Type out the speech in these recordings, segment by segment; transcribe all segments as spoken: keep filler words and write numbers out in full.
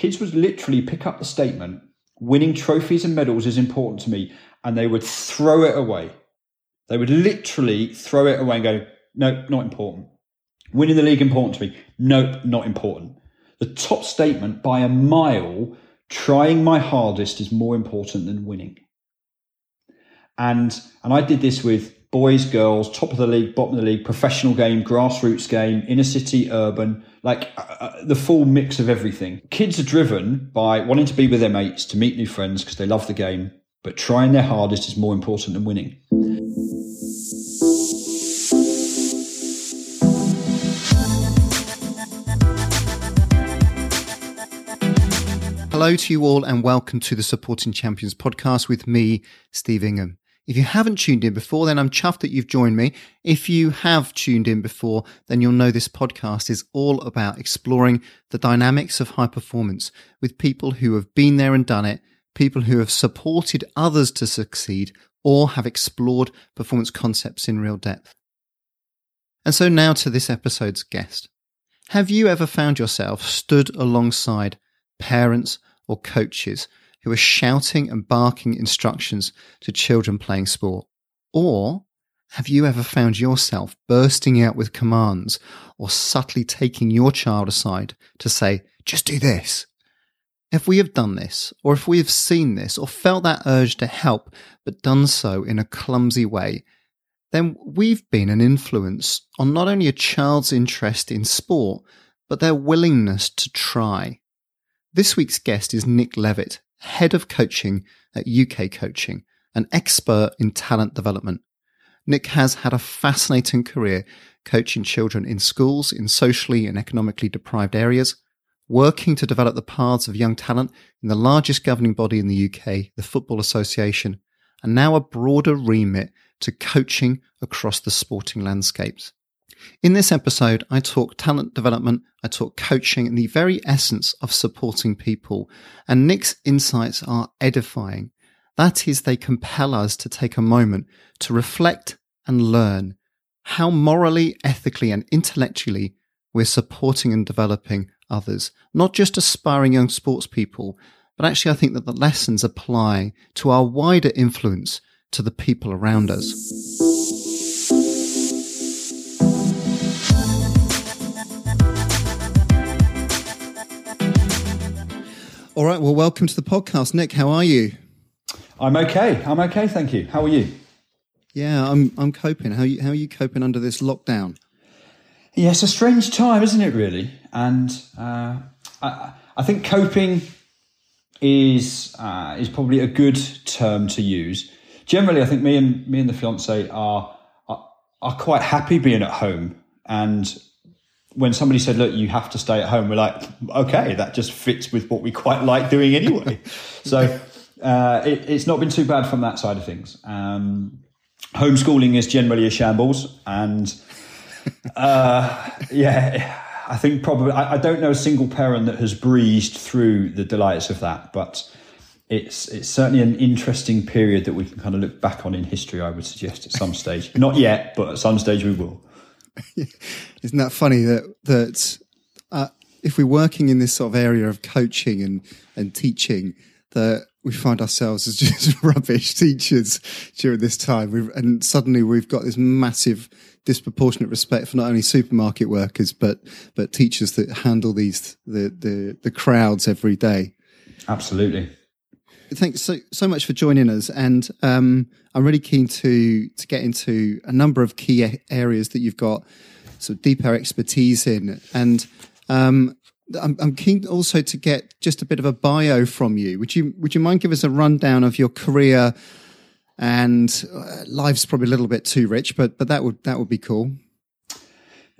Kids would literally pick up the statement, winning trophies and medals is important to me, and they would throw it away. They would literally throw it away and go, nope, not important. Winning the league important to me. Nope, not important. The top statement by a mile, trying my hardest is more important than winning. And, and I did this with boys, girls, top of the league, bottom of the league, professional game, grassroots game, inner city, urban, like uh, uh, the full mix of everything. Kids are driven by wanting to be with their mates, to meet new friends because they love the game, but trying their hardest is more important than winning. Hello to you all and welcome to the Supporting Champions podcast with me, Steve Ingham. If you haven't tuned in before, then I'm chuffed that you've joined me. If you have tuned in before, then you'll know this podcast is all about exploring the dynamics of high performance with people who have been there and done it, people who have supported others to succeed or have explored performance concepts in real depth. And so now to this episode's guest. Have you ever found yourself stood alongside parents, or coaches who are shouting and barking instructions to children playing sport? Or have you ever found yourself bursting out with commands or subtly taking your child aside to say, just do this? If we have done this, or if we have seen this, or felt that urge to help, but done so in a clumsy way, then we've been an influence on not only a child's interest in sport, but their willingness to try. This week's guest is Nick Levett, Head of Coaching at U K Coaching, an expert in talent development. Nick has had a fascinating career coaching children in schools in socially and economically deprived areas, working to develop the paths of young talent in the largest governing body in the U K, the Football Association, and now a broader remit to coaching across the sporting landscapes. In this episode, I talk talent development, I talk coaching and the very essence of supporting people. And Nick's insights are edifying. That is, they compel us to take a moment to reflect and learn how morally, ethically and intellectually we're supporting and developing others. Not just aspiring young sports people, but actually I think that the lessons apply to our wider influence to the people around us. All right, well, welcome to the podcast. Nick, how are you? I'm okay. I'm okay, thank you. How are you? Yeah, I'm I'm coping. How are you, how are you coping under this lockdown? Yeah, it's a strange time, isn't it, really? And uh, I, I think coping is uh, is probably a good term to use. Generally, I think me and me and the fiancé are, are are quite happy being at home. And when somebody said, look, you have to stay at home, we're like, okay, that just fits with what we quite like doing anyway. So uh, it, it's not been too bad from that side of things. Um, homeschooling is generally a shambles. And uh, yeah, I think probably, I, I don't know a single parent that has breezed through the delights of that, but it's it's certainly an interesting period that we can kind of look back on in history, I would suggest, at some stage. Not yet, but at some stage we will. Isn't that funny that that uh, if we're working in this sort of area of coaching and, and teaching, that we find ourselves as just rubbish teachers during this time, we've, and suddenly we've got this massive disproportionate respect for not only supermarket workers but but teachers that handle these the the, the crowds every day. Absolutely. Thanks so, so much for joining us, and um, I'm really keen to to get into a number of key areas that you've got sort of deeper expertise in, and um, I'm, I'm keen also to get just a bit of a bio from you. Would you would you mind give us a rundown of your career? And uh, life's probably a little bit too rich, but but that would that would be cool.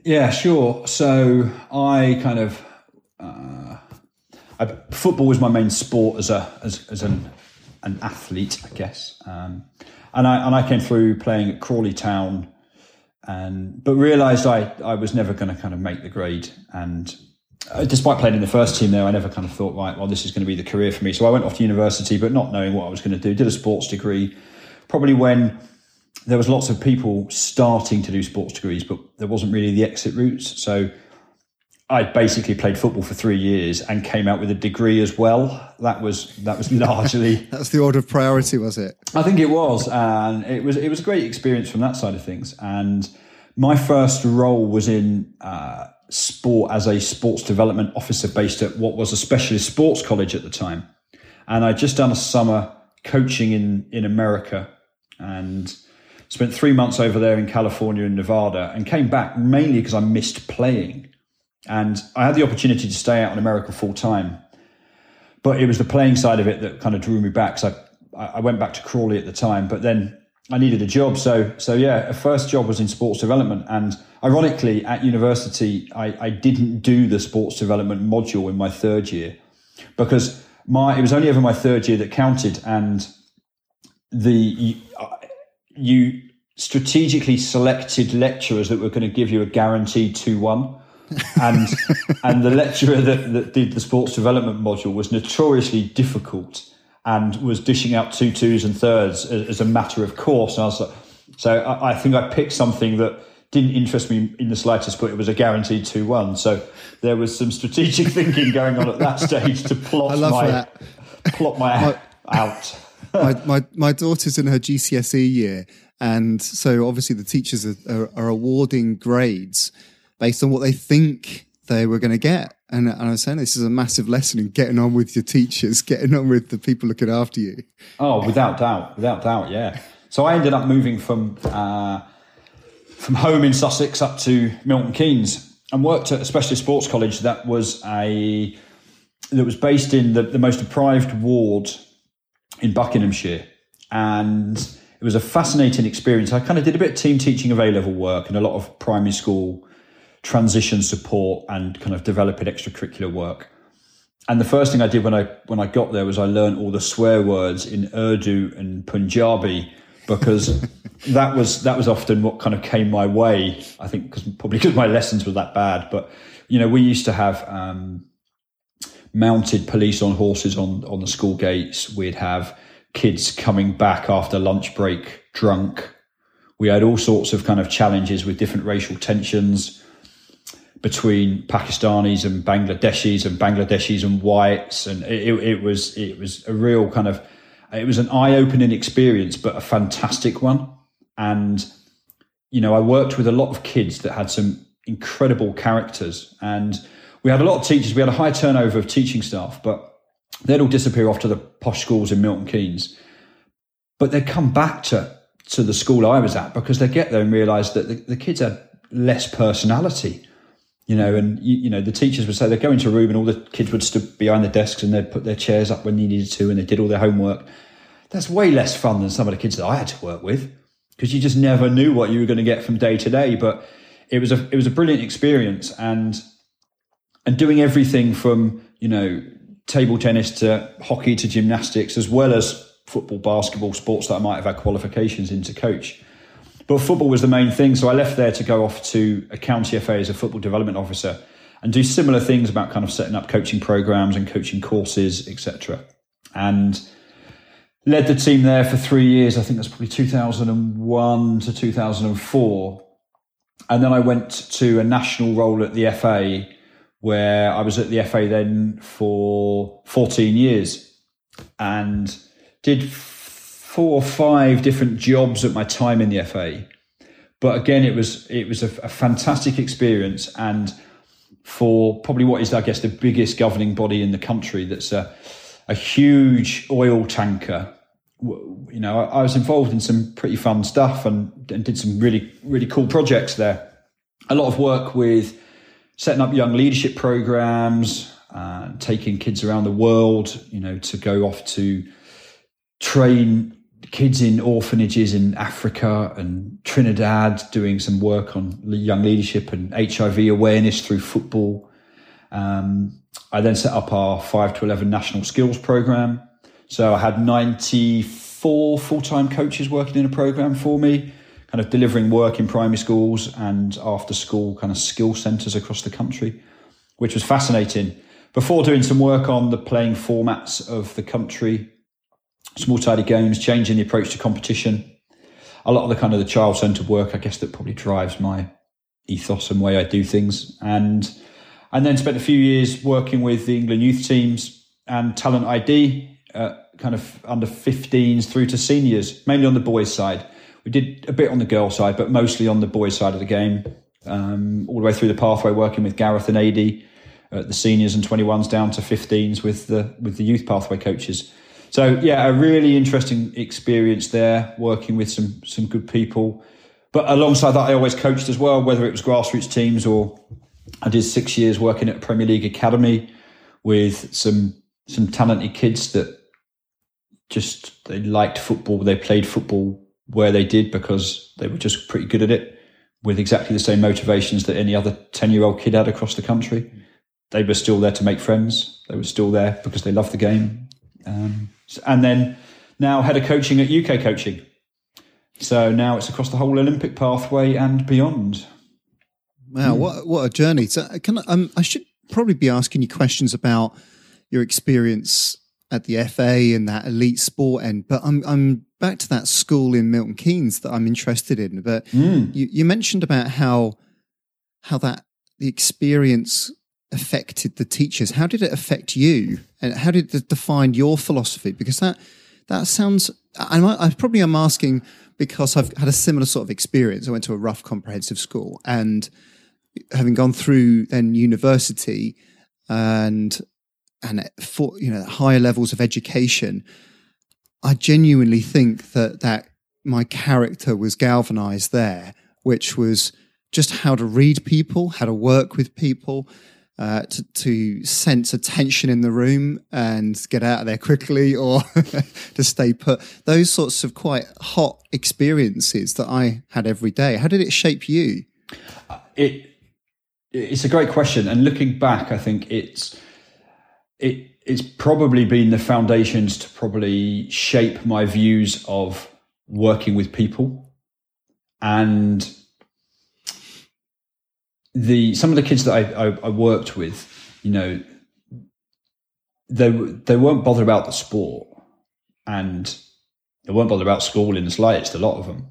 Yeah, sure. So I kind of. Uh... I, football was my main sport as a as, as an an athlete, I guess, um, and I and I came through playing at Crawley Town, and but realised I, I was never going to kind of make the grade, and uh, despite playing in the first team there, I never kind of thought, right, well, this is going to be the career for me. So I went off to university, but not knowing what I was going to do, did a sports degree, probably when there was lots of people starting to do sports degrees, but there wasn't really the exit routes, so I basically played football for three years and came out with a degree as well. That was that was largely that's the order of priority, was it? I think it was, and it was it was a great experience from that side of things. And my first role was in uh, sport as a sports development officer based at what was a specialist sports college at the time. And I'd just done a summer coaching in in America and spent three months over there in California and Nevada, and came back mainly because I missed playing. And I had the opportunity to stay out in America full time, but it was the playing side of it that kind of drew me back. So I, I went back to Crawley at the time, but then I needed a job. So, so yeah, a first job was in sports development. And ironically, at university, I, I didn't do the sports development module in my third year because my it was only over my third year that counted. And the you, you strategically selected lecturers that were going to give you a guaranteed two one. and and the lecturer that, that did the sports development module was notoriously difficult and was dishing out two twos and thirds as, as a matter of course. And I was like, so I, I think I picked something that didn't interest me in the slightest, but it was a guaranteed two one. So there was some strategic thinking going on at that stage to plot my that. plot my, my out. my, my my daughter's in her G C S E year, and so obviously the teachers are, are, are awarding grades based on what they think they were going to get. And, and I was saying, this is a massive lesson in getting on with your teachers, getting on with the people looking after you. Oh, without doubt, without doubt, yeah. So I ended up moving from uh, from home in Sussex up to Milton Keynes and worked at a specialist sports college that was a that was based in the, the most deprived ward in Buckinghamshire. And it was a fascinating experience. I kind of did a bit of team teaching of A-level work and a lot of primary school transition support and kind of developing extracurricular work. And the first thing I did when I when I got there was I learned all the swear words in Urdu and Punjabi, because that was that was often what kind of came my way. I think cause, probably because my lessons were that bad. But you know, we used to have um, mounted police on horses on on the school gates. We'd have kids coming back after lunch break drunk. We had all sorts of kind of challenges with different racial tensions between Pakistanis and Bangladeshis and Bangladeshis and whites. And it, it was it was a real kind of, it was an eye-opening experience, but a fantastic one. And, you know, I worked with a lot of kids that had some incredible characters. And we had a lot of teachers. We had a high turnover of teaching staff, but they'd all disappear off to the posh schools in Milton Keynes. But they'd come back to, to the school I was at because they'd get there and realise that the, the kids had less personality. You know, and, you, you know, the teachers would say they'd go into a room and all the kids would stood behind the desks and they'd put their chairs up when they needed to and they did all their homework. That's way less fun than some of the kids that I had to work with, because you just never knew what you were going to get from day to day. But it was a it was a brilliant experience, and and doing everything from, you know, table tennis to hockey to gymnastics, as well as football, basketball, sports that I might have had qualifications in to coach. But football was the main thing, so I left there to go off to a county F A as a football development officer and do similar things about kind of setting up coaching programs and coaching courses, et cetera. And led the team there for three years. I think that's probably two thousand one to two thousand four. And then I went to a national role at the F A, where I was at the F A then for fourteen years and did four or five different jobs at my time in the F A. But again, it was it was a, a fantastic experience, and for probably what is, I guess, the biggest governing body in the country, that's a, a huge oil tanker. You know, I, I was involved in some pretty fun stuff and, and did some really, really cool projects there. A lot of work with setting up young leadership programs, uh, taking kids around the world, you know, to go off to train kids in orphanages in Africa and Trinidad, doing some work on young leadership and H I V awareness through football. Um, I then set up our five to eleven national skills program. So I had ninety-four full-time coaches working in a program for me, kind of delivering work in primary schools and after-school kind of skill centres across the country, which was fascinating. Before doing some work on the playing formats of the country, small tidy games, changing the approach to competition, a lot of the kind of the child-centred work, I guess, that probably drives my ethos and way I do things. And and then spent a few years working with the England youth teams and talent I D, uh, kind of under fifteens through to seniors, mainly on the boys' side. We did a bit on the girl side, but mostly on the boys' side of the game, um, all the way through the pathway, working with Gareth and Adi, uh, the seniors and twenty-ones down to fifteens with the with the youth pathway coaches. So, yeah, a really interesting experience there, working with some some good people. But alongside that, I always coached as well, whether it was grassroots teams or I did six years working at Premier League Academy with some some talented kids that just, they liked football. They played football where they did because they were just pretty good at it, with exactly the same motivations that any other ten-year-old kid had across the country. They were still there to make friends. They were still there because they loved the game. Um, and then now head of coaching at U K Coaching. So now it's across the whole Olympic pathway and beyond. Wow, mm. what what a journey! So can I, um, I should probably be asking you questions about your experience at the F A and that elite sport end, but I'm I'm back to that school in Milton Keynes that I'm interested in. But mm. you, you mentioned about how how that the experience affected the teachers. How did it affect you, and how did it define your philosophy? Because that that sounds. I'm, I probably am asking because I've had a similar sort of experience. I went to a rough comprehensive school, and having gone through then university and and for, you know, higher levels of education, I genuinely think that that my character was galvanized there, which was just how to read people, how to work with people, Uh, to, to sense a tension in the room and get out of there quickly or to stay put. Those sorts of quite hot experiences that I had every day. How did it shape you? It it's a great question. And looking back, I think it's it it's probably been the foundations to probably shape my views of working with people, and The some of the kids that I, I, I worked with, you know, they they weren't bothered about the sport, and they weren't bothered about school in the slightest. A lot of them,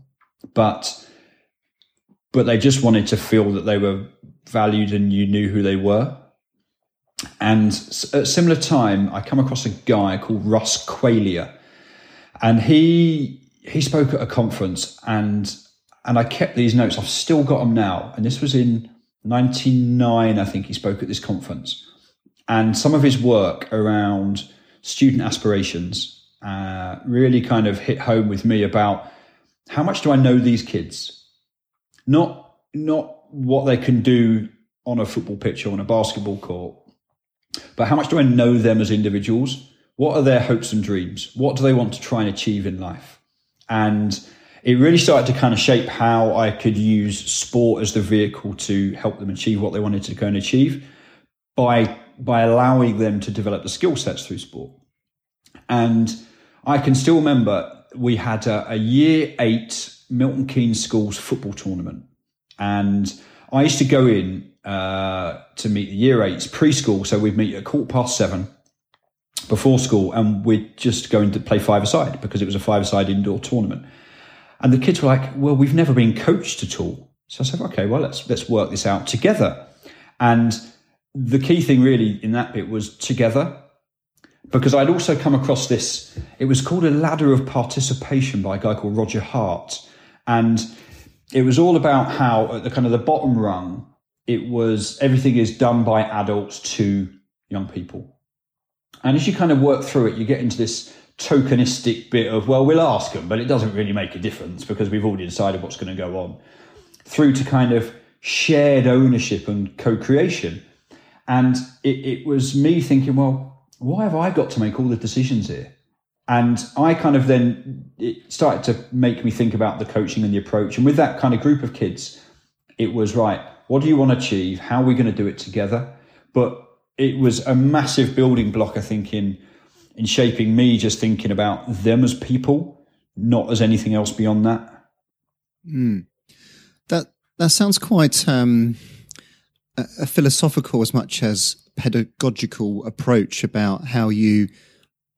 but but they just wanted to feel that they were valued and you knew who they were. And at a similar time, I come across a guy called Russ Quaglia, and he he spoke at a conference, and and I kept these notes. I've still got them now, and this was in ninety-nine, I think he spoke at this conference, and some of his work around student aspirations uh, really kind of hit home with me about how much do I know these kids, not not what they can do on a football pitch or on a basketball court, but how much do I know them as individuals? What are their hopes and dreams? What do they want to try and achieve in life? And it really started to kind of shape how I could use sport as the vehicle to help them achieve what they wanted to go and achieve by by allowing them to develop the skill sets through sport. And I can still remember we had a, a year eight Milton Keynes Schools football tournament. And I used to go in uh, to meet the year eights preschool. So we'd meet at quarter past seven before school, and we'd just go and play five-a-side because it was a five-a-side indoor tournament. And the kids were like, well, we've never been coached at all. So I said, okay, well, let's let's work this out together. And the key thing really in that bit was together, because I'd also come across this, it was called a Ladder of Participation by a guy called Roger Hart. And it was all about how at the kind of the bottom rung, it was everything is done by adults to young people. And as you kind of work through it, you get into this tokenistic bit of, well, we'll ask them, but it doesn't really make a difference because we've already decided what's going to go on, through to kind of shared ownership and co-creation. And it, it was me thinking, well, why have I got to make all the decisions here? And I kind of then, it started to make me think about the coaching and the approach. And with that kind of group of kids, it was, right, what do you want to achieve? How are we going to do it together? But it was a massive building block, I think, in in shaping me, just thinking about them as people, not as anything else beyond that. Mm. That that sounds quite um, a, a philosophical as much as pedagogical approach about how you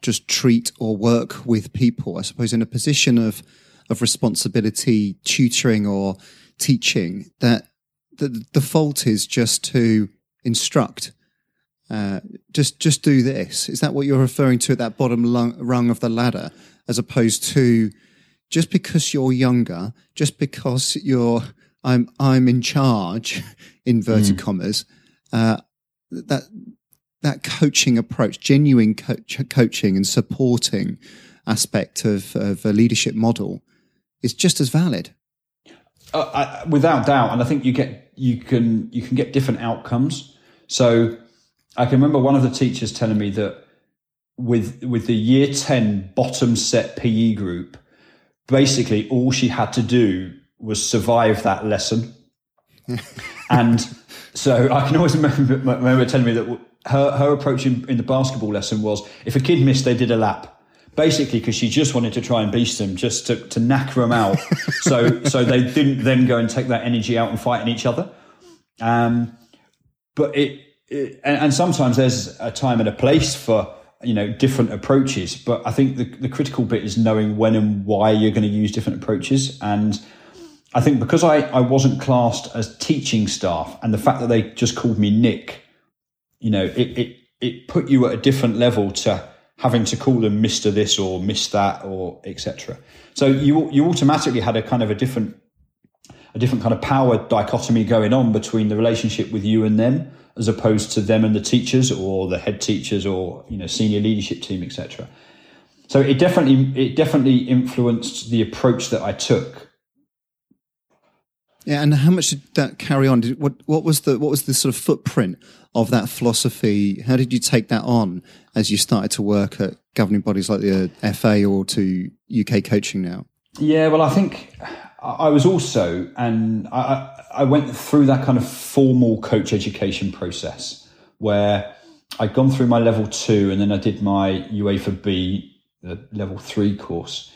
just treat or work with people. I suppose in a position of of responsibility, tutoring or teaching, that the, the default is just to instruct. Uh, just just do this. Is that what you're referring to at that bottom lung, rung of the ladder, as opposed to just because you're younger, just because you're I'm I'm in charge, inverted mm. commas, uh, that that coaching approach, genuine co- coaching and supporting aspect of, of a leadership model is just as valid. Uh, I, without doubt, and I think you get you can you can get different outcomes. So I can remember one of the teachers telling me that with with the year ten bottom set P E group, basically all she had to do was survive that lesson. And so I can always remember, remember telling me that her, her approach in, in the basketball lesson was if a kid missed, they did a lap. Basically, because she just wanted to try and beast them, just to, to knacker them out. so so they didn't then go and take that energy out and fighting each other. Um, but it... It, and, and sometimes there's a time and a place for, you know, different approaches. But I think the, the critical bit is knowing when and why you're going to use different approaches. And I think because I, I wasn't classed as teaching staff, and the fact that they just called me Nick, you know, it it, it put you at a different level to having to call them Mister This or Miss That or et cetera. So you you automatically had a kind of a different a different kind of power dichotomy going on between the relationship with you and them, as opposed to them and the teachers or the head teachers or, you know, senior leadership team, et cetera. So it definitely it definitely influenced the approach that I took. Yeah, and how much did that carry on? Did, what what was the what was the sort of footprint of that philosophy? How did you take that on as you started to work at governing bodies like the F A or to U K Coaching now? Yeah, well, I think I was also, and I, I went through that kind of formal coach education process where I'd gone through my level two and then I did my UEFA B, the level three course.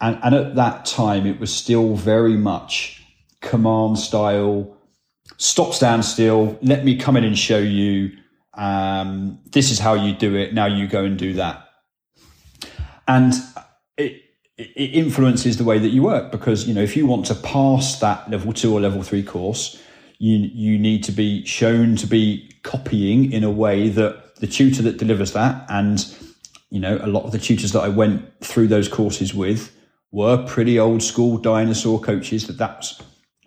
And, and at that time, it was still very much command style, stop, stand still, let me come in and show you, um, this is how you do it, now you go and do that. And it, it influences the way that you work because, you know, if you want to pass that level two or level three course, you you need to be shown to be copying in a way that the tutor that delivers that. And, you know, a lot of the tutors that I went through those courses with were pretty old school dinosaur coaches that that's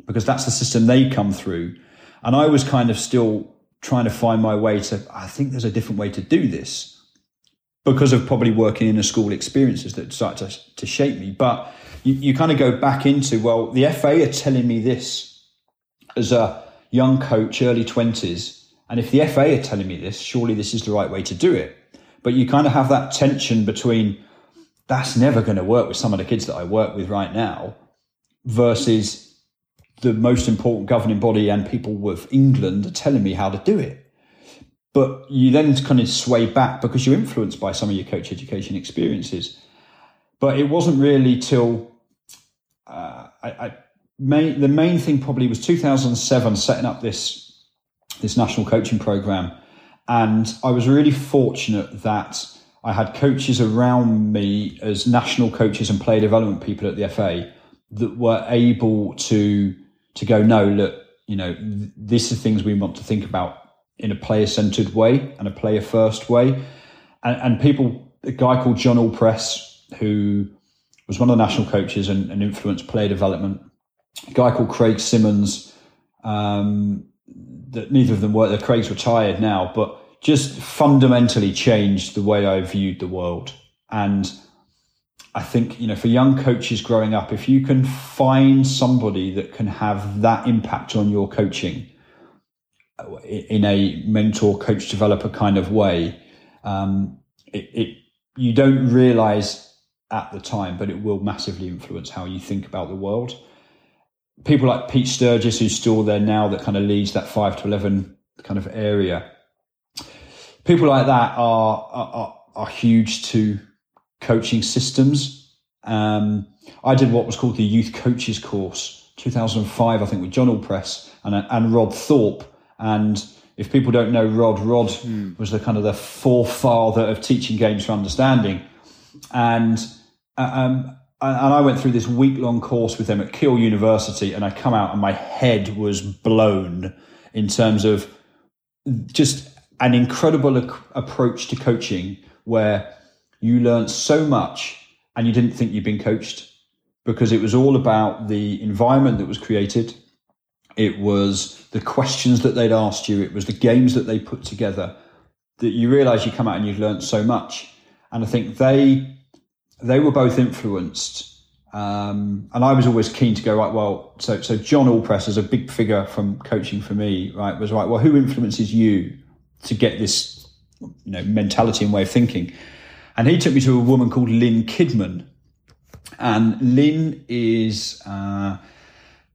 because that's the system they come through. And I was kind of still trying to find my way to, I think there's a different way to do this, because of probably working in a school experiences that started to, to shape me. But you, you kind of go back into, well, the F A are telling me this as a young coach, early twenties. And if the F A are telling me this, surely this is the right way to do it. But you kind of have that tension between that's never going to work with some of the kids that I work with right now versus the most important governing body and people of England are telling me how to do it. But you then kind of sway back because you're influenced by some of your coach education experiences. But it wasn't really till uh, I, I main, the main thing probably was two thousand seven, setting up this this national coaching program. And I was really fortunate that I had coaches around me as national coaches and player development people at the F A that were able to to go, no, look, you know, th- these are things we want to think about in a player-centred way and a player-first way. And, and people, a guy called John Allpress, who was one of the national coaches and, and influenced player development, a guy called Craig Simmons, um, that neither of them were, Craig's retired now, but just fundamentally changed the way I viewed the world. And I think, you know, for young coaches growing up, if you can find somebody that can have that impact on your coaching in a mentor, coach, developer kind of way, um, it, it you don't realise at the time, but it will massively influence how you think about the world. People like Pete Sturgis, who's still there now, that kind of leads that five to eleven kind of area. People like that are are, are huge to coaching systems. Um, I did what was called the Youth Coaches Course, two thousand five, I think, with John Allpress and, and Rod Thorpe. And if people don't know Rod, Rod mm. was the kind of the forefather of Teaching Games for Understanding. And um, and I went through this week-long course with them at Keele University, and I come out and my head was blown in terms of just an incredible ac- approach to coaching where you learned so much and you didn't think you'd been coached, because it was all about the environment that was created. It was the questions that they'd asked you. It was the games that they put together, that you realize you come out and you've learned so much. And I think they they were both influenced. Um, and I was always keen to go, right, well, so so John Allpress is a big figure from coaching for me, right, was right, well, who influences you to get this, you know, mentality and way of thinking? And he took me to a woman called Lynn Kidman. And Lynn is uh,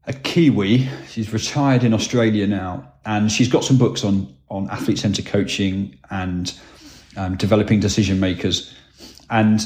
a Kiwi. She's retired in Australia now. And she's got some books on, on athlete-centered coaching and um, developing decision makers. And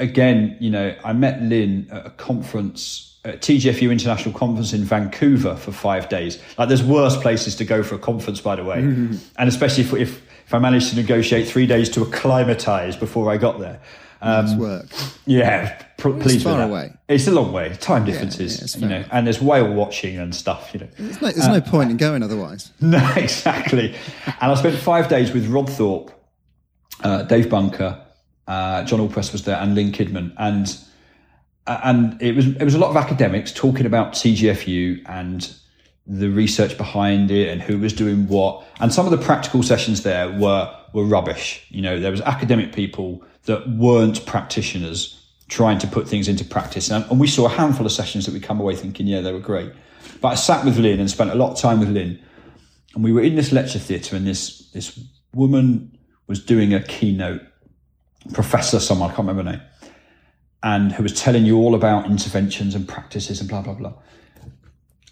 again, you know, I met Lynn at a conference, at T G F U International Conference in Vancouver for five days. Like, there's worse places to go for a conference, by the way. Mm-hmm. And especially if, if if I managed to negotiate three days to acclimatise before I got there. Um, nice work. Yeah, pr- it's pleased far with that. Away. It's a long way. Time differences, yeah, yeah, you know, away. And there's whale watching and stuff, you know. There's no, there's uh, no point in going otherwise. No, exactly. And I spent five days with Rod Thorpe, uh, Dave Bunker, Uh, John Allpress was there, and Lynn Kidman, and and it was it was a lot of academics talking about T G F U and the research behind it and who was doing what. And some of the practical sessions there were were rubbish. You know, there was academic people that weren't practitioners trying to put things into practice, and, and we saw a handful of sessions that we come away thinking, yeah, they were great. But I sat with Lynn and spent a lot of time with Lynn, and we were in this lecture theatre, and this this woman was doing a keynote. Professor, someone I can't remember her name, and who was telling you all about interventions and practices and blah blah blah,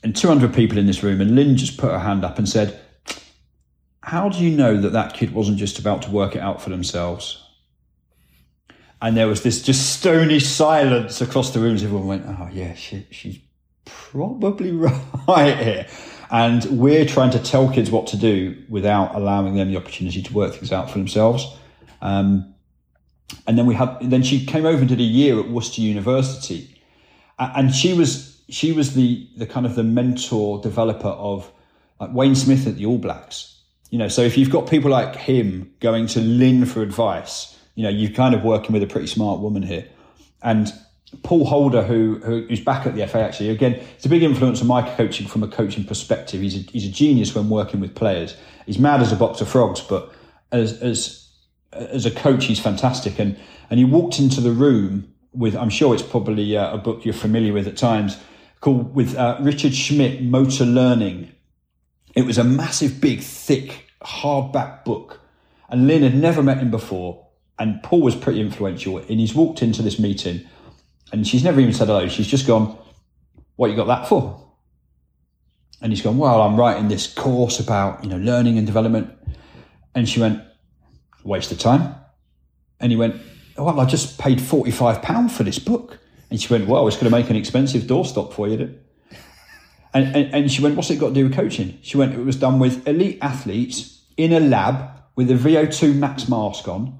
and two hundred people in this room, and Lynn just put her hand up and said, how do you know that that kid wasn't just about to work it out for themselves? And there was this just stony silence across the room as everyone went, oh yeah, she, she's probably right here. And we're trying to tell kids what to do without allowing them the opportunity to work things out for themselves. um And then we had. Then she came over and did a year at Worcester University, and she was she was the the kind of the mentor developer of like Wayne Smith at the All Blacks. You know, so if you've got people like him going to Lynn for advice, you know, you're kind of working with a pretty smart woman here. And Paul Holder, who, who who's back at the F A actually, again, it's a big influence on my coaching from a coaching perspective. He's a, he's a genius when working with players. He's mad as a box of frogs, but as as As a coach, he's fantastic. And and he walked into the room with, I'm sure it's probably uh, a book you're familiar with at times, called with uh, Richard Schmidt, Motor Learning. It was a massive, big, thick, hardback book. And Lynn had never met him before. And Paul was pretty influential. And he's walked into this meeting and she's never even said hello. She's just gone, what you got that for? And he's gone, well, I'm writing this course about, you know, learning and development. And she went, waste of time. And he went, oh, well, I just paid forty-five pounds for this book. And she went, well, it's going to make an expensive doorstop for you, didn't it? And, and, and she went, what's it got to do with coaching? She went, it was done with elite athletes in a lab with a V O two max mask on.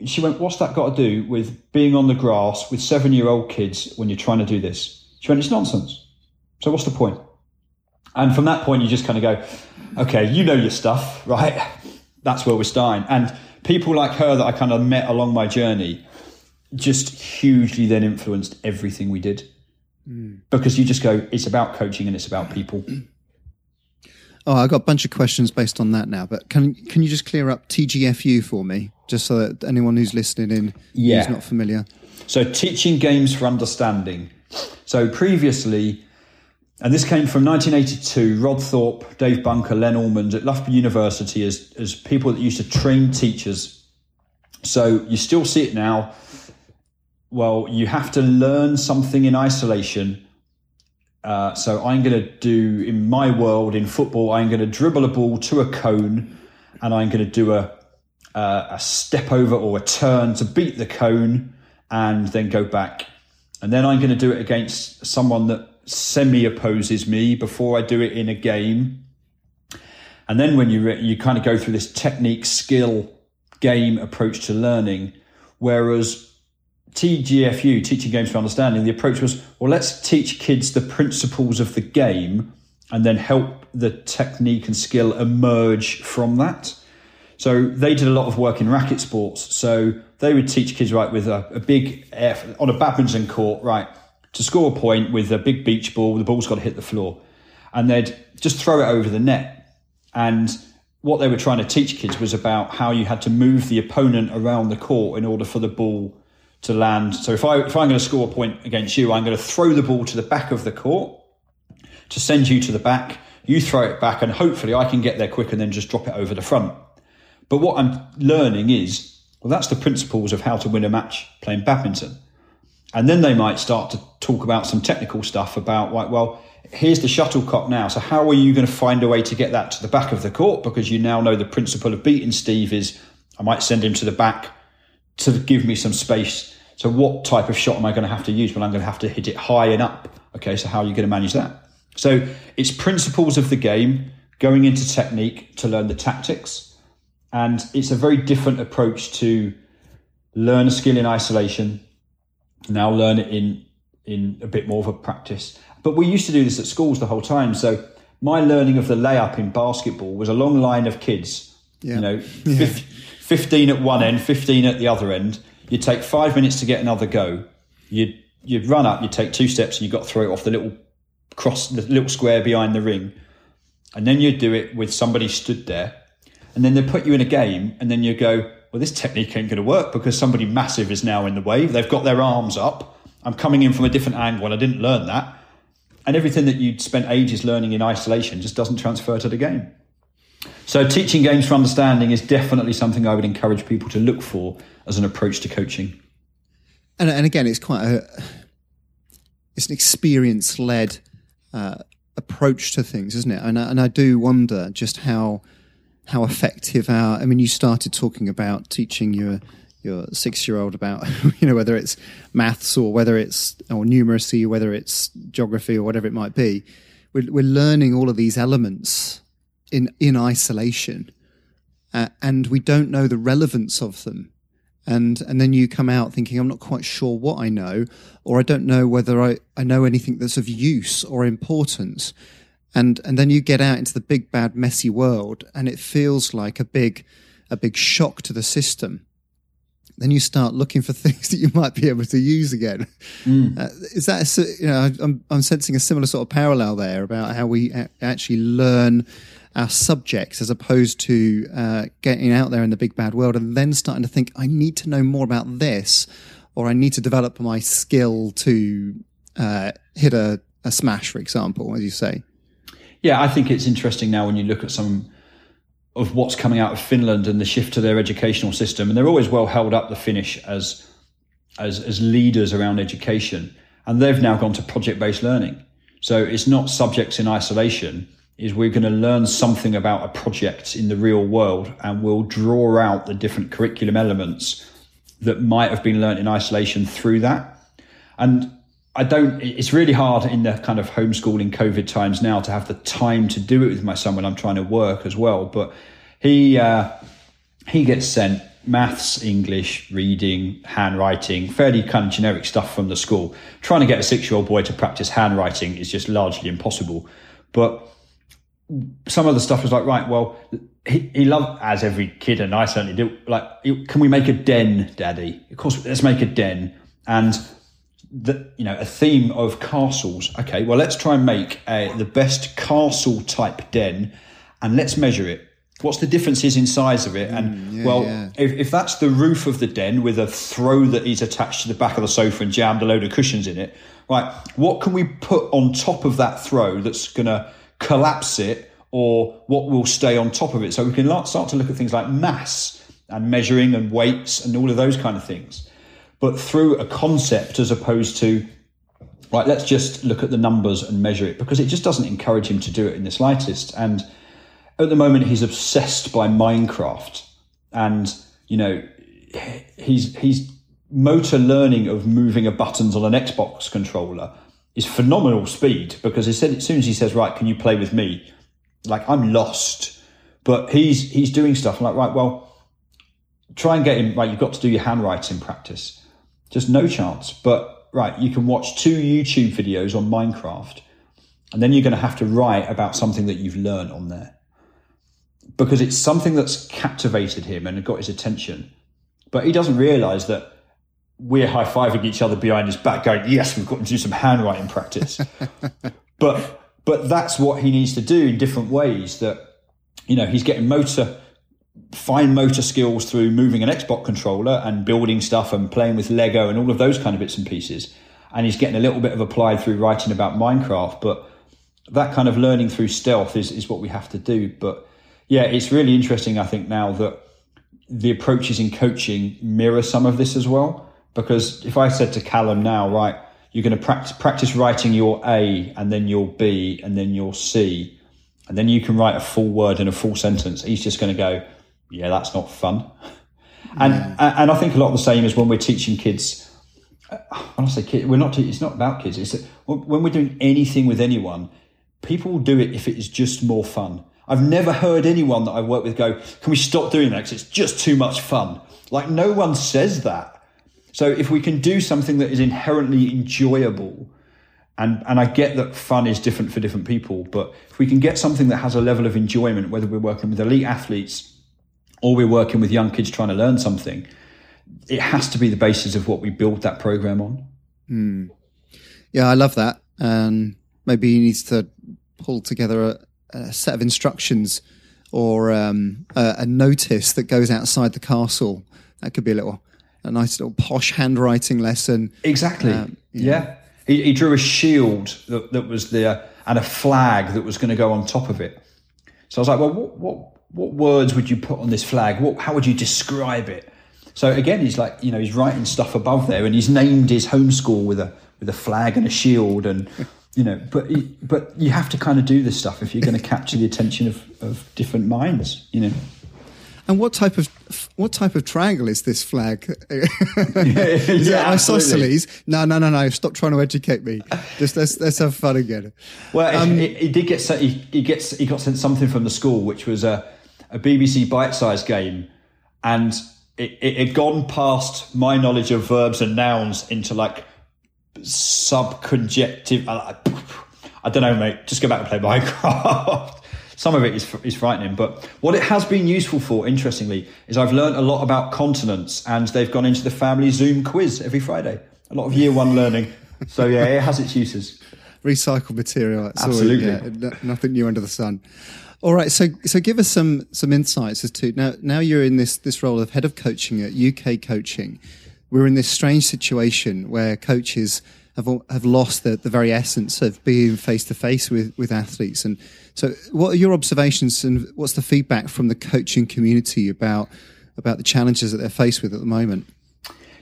And she went, what's that got to do with being on the grass with seven-year-old kids when you're trying to do this? She went, it's nonsense. So what's the point? And from that point, you just kind of go, okay, you know your stuff, right? That's where we're starting. And people like her that I kind of met along my journey just hugely then influenced everything we did. Mm. Because you just go, it's about coaching and it's about people. Oh, I've got a bunch of questions based on that now, but can can you just clear up T G F U for me, just so that anyone who's listening in yeah. who's not familiar? So Teaching Games for Understanding. So previously... And this came from nineteen eighty-two, Rod Thorpe, Dave Bunker, Len Ormond at Loughborough University as, as people that used to train teachers. So you still see it now. Well, you have to learn something in isolation. Uh, so I'm going to do, in my world, in football, I'm going to dribble a ball to a cone and I'm going to do a, uh, a step over or a turn to beat the cone and then go back. And then I'm going to do it against someone that semi-opposes me before I do it in a game. And then when you re- you kind of go through this technique, skill, game approach to learning, whereas T G F U, Teaching Games for Understanding, the approach was, well, let's teach kids the principles of the game and then help the technique and skill emerge from that. So they did a lot of work in racket sports. So they would teach kids, right, with a, a big, air, on a badminton court, right, to score a point with a big beach ball, the ball's got to hit the floor. And they'd just throw it over the net. And what they were trying to teach kids was about how you had to move the opponent around the court in order for the ball to land. So if, I, if I'm going to score a point against you, I'm going to throw the ball to the back of the court to send you to the back. You throw it back and hopefully I can get there quick and then just drop it over the front. But what I'm learning is, well, that's the principles of how to win a match playing badminton. And then they might start to talk about some technical stuff about, like, well, here's the shuttlecock now. So how are you going to find a way to get that to the back of the court? Because you now know the principle of beating Steve is I might send him to the back to give me some space. So what type of shot am I going to have to use? Well, I'm going to have to hit it high and up. Okay, so how are you going to manage that? So it's principles of the game going into technique to learn the tactics. And it's a very different approach to learn a skill in isolation, now learn it in in a bit more of a practice. But we used to do this at schools the whole time. So my learning of the layup in basketball was a long line of kids, yeah. you know, yeah. fifteen at one end, fifteen at the other end. You take five minutes to get another go. You'd, you'd run up, you'd take two steps and you got to throw it off the little cross, the little square behind the ring. And then you'd do it with somebody stood there. And then they put you in a game and then you go, well, this technique ain't going to work because somebody massive is now in the way. They've got their arms up. I'm coming in from a different angle and I didn't learn that. And everything that you'd spent ages learning in isolation just doesn't transfer to the game. So teaching games for understanding is definitely something I would encourage people to look for as an approach to coaching. And, and again, it's quite a, it's an experience-led uh, approach to things, isn't it? And I, and I do wonder just how... how effective our, I mean, you started talking about teaching your your six-year-old about, you know, whether it's maths or whether it's, or numeracy, whether it's geography or whatever it might be. We're, we're learning all of these elements in, in isolation uh, and we don't know the relevance of them. And and then you come out thinking, I'm not quite sure what I know, or I don't know whether I, I know anything that's of use or importance. And and then you get out into the big, bad, messy world and it feels like a big a big shock to the system. Then you start looking for things that you might be able to use again. Mm. Uh, is that, you know, I'm, I'm sensing a similar sort of parallel there about how we a- actually learn our subjects as opposed to uh, getting out there in the big, bad world and then starting to think, I need to know more about this, or I need to develop my skill to uh, hit a, a smash, for example, as you say. Yeah, I think it's interesting now when you look at some of what's coming out of Finland and the shift to their educational system. And they're always well held up, the Finnish, as as, as leaders around education. And they've now gone to project-based learning. So it's not subjects in isolation. Is we're going to learn something about a project in the real world and we'll draw out the different curriculum elements that might have been learnt in isolation through that. And I don't, it's really hard in the kind of homeschooling COVID times now to have the time to do it with my son when I'm trying to work as well. But he, uh, he gets sent maths, English, reading, handwriting, fairly kind of generic stuff from the school. Trying to get a six-year-old boy to practice handwriting is just largely impossible. But some of the stuff was like, right, well, he, he loved, as every kid, and I certainly do, like, can we make a den, Daddy? Of course, let's make a den. And The, you know, a theme of castles. Okay, well, let's try and make a, the best castle type den and let's measure it. What's the differences in size of it? And mm, yeah, well, yeah. If, if that's the roof of the den with a throw that is attached to the back of the sofa and jammed a load of cushions in it, right, what can we put on top of that throw that's going to collapse it, or what will stay on top of it? So we can start to look at things like mass and measuring and weights and all of those kind of things. But through a concept as opposed to, right, let's just look at the numbers and measure it, because it just doesn't encourage him to do it in the slightest. And at the moment, he's obsessed by Minecraft. And, you know, he's, he's motor learning of moving a buttons on an Xbox controller is phenomenal speed, because he said, as soon as he says, right, can you play with me? Like, I'm lost. But he's, he's doing stuff. I'm like, right, well, try and get him, right, you've got to do your handwriting practice. Just no chance. But right, you can watch two YouTube videos on Minecraft And then you're going to have to write about something that you've learned on there, because it's something that's captivated him and got his attention. But he doesn't realise that we're high-fiving each other behind his back going, yes, we've got to do some handwriting practice. but but that's what he needs to do in different ways. That, you know, he's getting motor, fine motor skills through moving an Xbox controller and building stuff and playing with Lego and all of those kind of bits and pieces. And he's getting a little bit of applied through writing about Minecraft. But that kind of learning through stealth is, is what we have to do. But yeah, it's really interesting, I think, now that the approaches in coaching mirror some of this as well. Because if I said to Callum now, right, you're going to practice, practice writing your A and then your B and then your C, and then you can write a full word in a full sentence, he's just going to go, yeah, that's not fun. And yeah. and I think a lot of the same is when we're teaching kids. Honestly, kids, we're not. It's not about kids. It's when we're doing anything with anyone, people do it if it is just more fun. I've never heard anyone that I work with go, can we stop doing that because it's just too much fun? Like, no one says that. So if we can do something that is inherently enjoyable, and, and I get that fun is different for different people, but if we can get something that has a level of enjoyment, whether we're working with elite athletes or we're working with young kids trying to learn something, it has to be the basis of what we build that program on. Mm. Yeah, I love that. Um, maybe he needs to pull together a a set of instructions or um, a, a notice that goes outside the castle. That could be a little, a nice little posh handwriting lesson. Exactly. Um, yeah. yeah. He, he drew a shield that, that was there and a flag that was going to go on top of it. So I was like, well, what, what, what words would you put on this flag? What, how would you describe it? So again, he's like, you know, he's writing stuff above there, and he's named his home school with a, with a flag and a shield and, you know, but but you have to kind of do this stuff if you're going to capture the attention of, of different minds, you know. And what type of what type of triangle is this flag? yeah, is yeah, it isosceles? No, no, no, no. Stop trying to educate me. Just let's let's have fun again. Well, um, he, he did get he, he gets he got sent something from the school, which was a a B B C bite-sized game, and it, it had gone past my knowledge of verbs and nouns into like subconjective. I don't know, mate, just go back and play Minecraft. Some of it is is frightening, but what it has been useful for, interestingly, is I've learned a lot about continents, and they've gone into the family Zoom quiz every Friday. A lot of year one learning. So yeah, it has its uses. Recycled material. That's absolutely all, yeah, nothing new under the sun. All right, so so give us some some insights as to now now you're in this this role of head of coaching at U K Coaching. We're in this strange situation where coaches have have lost the, the very essence of being face-to-face with, with athletes. And so what are your observations and what's the feedback from the coaching community about about the challenges that they're faced with at the moment?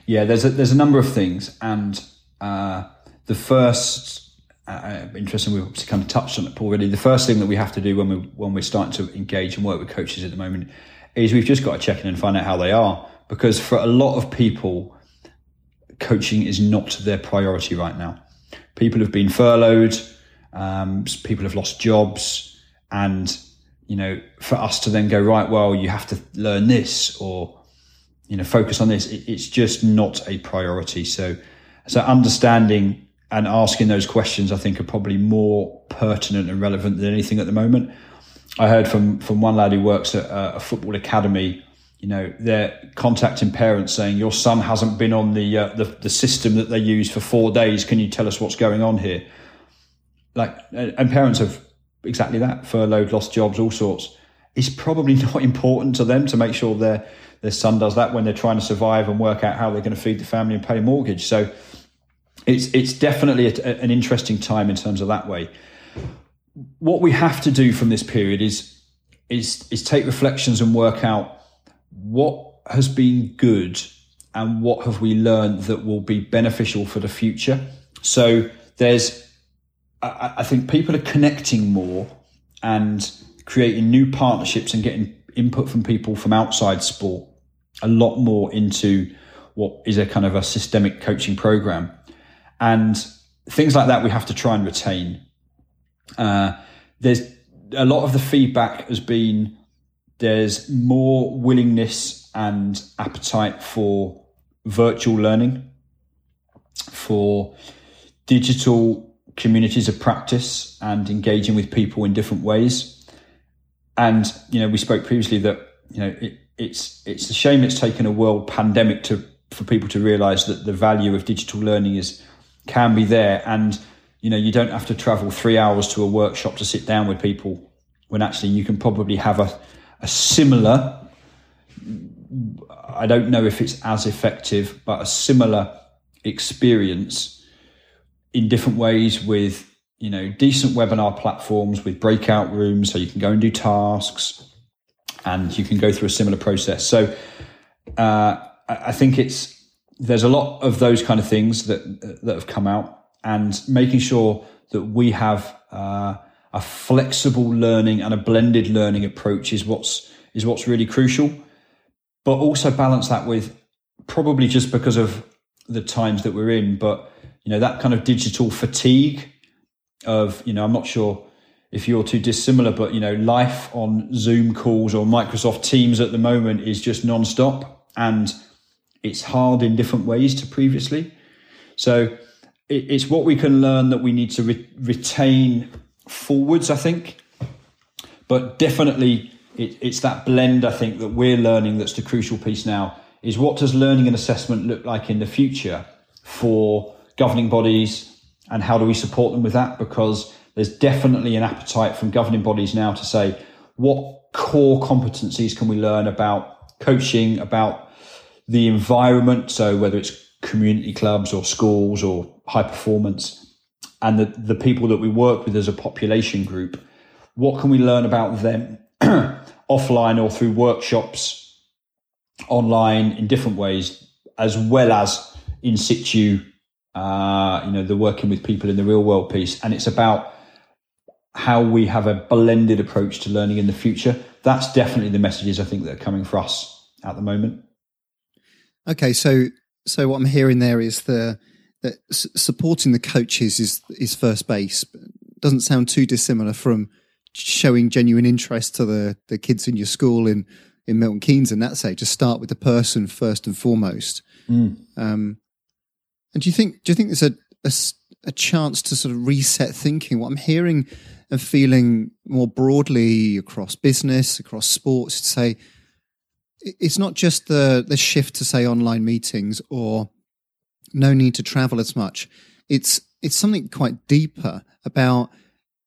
Yeah, there's a, there's a number of things. And uh, the first, uh, interesting, we've obviously kind of touched on it, Paul, really. The first thing that we have to do when, we, when we're starting to engage and work with coaches at the moment is we've just got to check in and find out how they are. Because for a lot of people, coaching is not their priority right now. People have been furloughed, um, people have lost jobs, and you know, for us to then go, right, well, you have to learn this or you know, focus on this, it, it's just not a priority. So, so understanding and asking those questions, I think, are probably more pertinent and relevant than anything at the moment. I heard from from one lad who works at a, a football academy. You know, they're contacting parents saying, your son hasn't been on the, uh, the the system that they use for four days. Can you tell us what's going on here? Like, and parents have exactly that, furloughed, lost jobs, all sorts. It's probably not important to them to make sure their their son does that when they're trying to survive and work out how they're going to feed the family and pay a mortgage. So it's, it's definitely a, a, an interesting time in terms of that way. What we have to do from this period is is is take reflections and work out what has been good and what have we learned that will be beneficial for the future. So there's, I think people are connecting more and creating new partnerships and getting input from people from outside sport a lot more into what is a kind of a systemic coaching program. And things like that we have to try and retain. Uh, there's a lot of the feedback has been, there's more willingness and appetite for virtual learning, for digital communities of practice and engaging with people in different ways. And, you know, we spoke previously that, you know, it, it's it's a shame it's taken a world pandemic to for people to realise that the value of digital learning is can be there. And, you know, you don't have to travel three hours to a workshop to sit down with people when actually you can probably have a, a similar, I don't know if it's as effective, but a similar experience in different ways with, you know, decent webinar platforms, with breakout rooms, so you can go and do tasks and you can go through a similar process. So uh, I think it's, there's a lot of those kind of things that that have come out, and making sure that we have uh, a flexible learning and a blended learning approach is what's is what's really crucial. But also balance that with, probably just because of the times that we're in, but, you know, that kind of digital fatigue of, you know, I'm not sure if you're too dissimilar, but, you know, life on Zoom calls or Microsoft Teams at the moment is just nonstop, and it's hard in different ways to previously. So it's what we can learn that we need to re- retain forwards, I think, but definitely It, it's that blend, I think, that we're learning that's the crucial piece now, is what does learning and assessment look like in the future for governing bodies, and how do we support them with that? Because there's definitely an appetite from governing bodies now to say, what core competencies can we learn about coaching, about the environment, so whether it's community clubs or schools or high performance, and the, the people that we work with as a population group, what can we learn about them? Offline or through workshops, online in different ways, as well as in situ, uh, you know, the working with people in the real world piece. And it's about how we have a blended approach to learning in the future. That's definitely the messages, I think, that are coming for us at the moment. Okay, so so what I'm hearing there is the that s- supporting the coaches is is first base. Doesn't sound too dissimilar from showing genuine interest to the, the kids in your school in, in Milton Keynes, and that's it. Just start with the person first and foremost. Mm. Um, and do you think do you think there's a, a, a chance to sort of reset thinking? What I'm hearing and feeling more broadly across business, across sports, to say it's not just the the shift to say online meetings or no need to travel as much. It's it's something quite deeper about.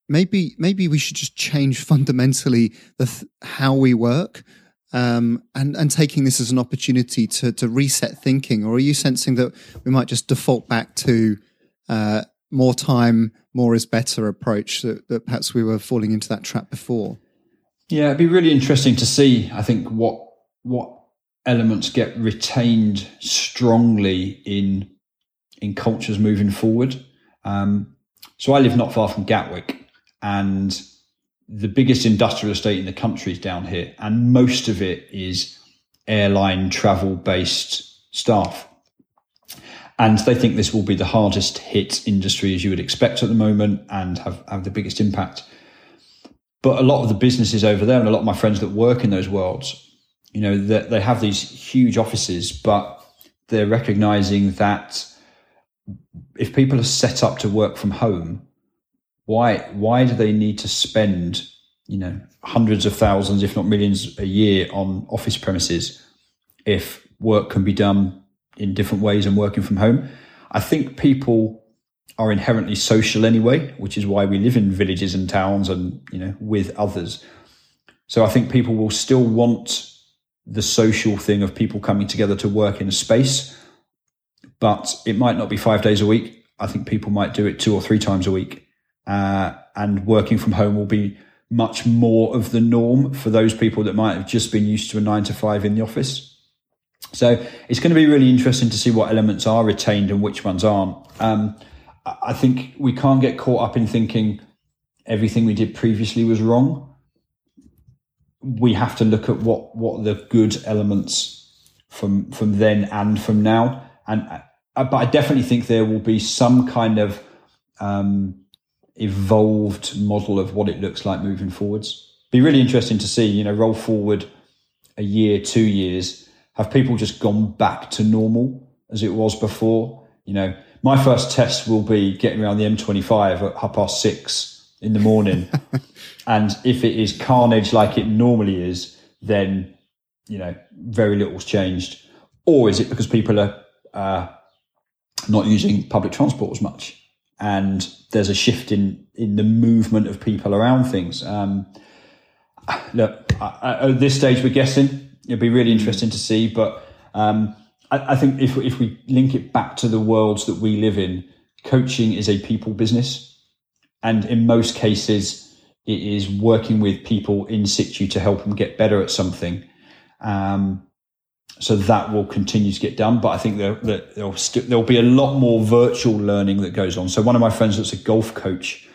Maybe maybe we should just change fundamentally the th- how we work, um, and and taking this as an opportunity to to reset thinking. Or are you sensing that we might just default back to uh, more time, more is better approach that, that perhaps we were falling into that trap before? Yeah, it'd be really interesting to see. I think what what elements get retained strongly in in cultures moving forward. Um, so I live not far from Gatwick. And the biggest industrial estate in the country is down here. And most of it is airline travel based staff. And they think this will be the hardest hit industry, as you would expect at the moment, and have, have the biggest impact. But a lot of the businesses over there, and a lot of my friends that work in those worlds, you know, that they, they have these huge offices, but they're recognizing that if people are set up to work from home, Why why do they need to spend, you know, hundreds of thousands, if not millions a year on office premises if work can be done in different ways and working from home? I think people are inherently social anyway, which is why we live in villages and towns and, you know, with others. So I think people will still want the social thing of people coming together to work in a space, but it might not be five days a week. I think people might do it two or three times a week. Uh, and working from home will be much more of the norm for those people that might have just been used to a nine to five in the office. So it's going to be really interesting to see what elements are retained and which ones aren't. Um, I think we can't get caught up in thinking everything we did previously was wrong. We have to look at what, what are the good elements from, from then and from now. And uh, but I definitely think there will be some kind of, um, evolved model of what it looks like moving forwards. Be really interesting to see, you know, roll forward a year, two years, have people just gone back to normal as it was before? You know, my first test will be getting around the M twenty-five at half past six in the morning. And if it is carnage like it normally is, then, you know, very little's changed. Or is it because people are uh, not using public transport as much? And there's a shift in, in the movement of people around things. Um, look, I, I, at this stage, we're guessing. It'd be really interesting to see. But um, I, I think if, if we link it back to the worlds that we live in, coaching is a people business. And in most cases, it is working with people in situ to help them get better at something. Um, so that will continue to get done. But I think that there, there'll, st- there'll be a lot more virtual learning that goes on. So one of my friends that's a golf coach,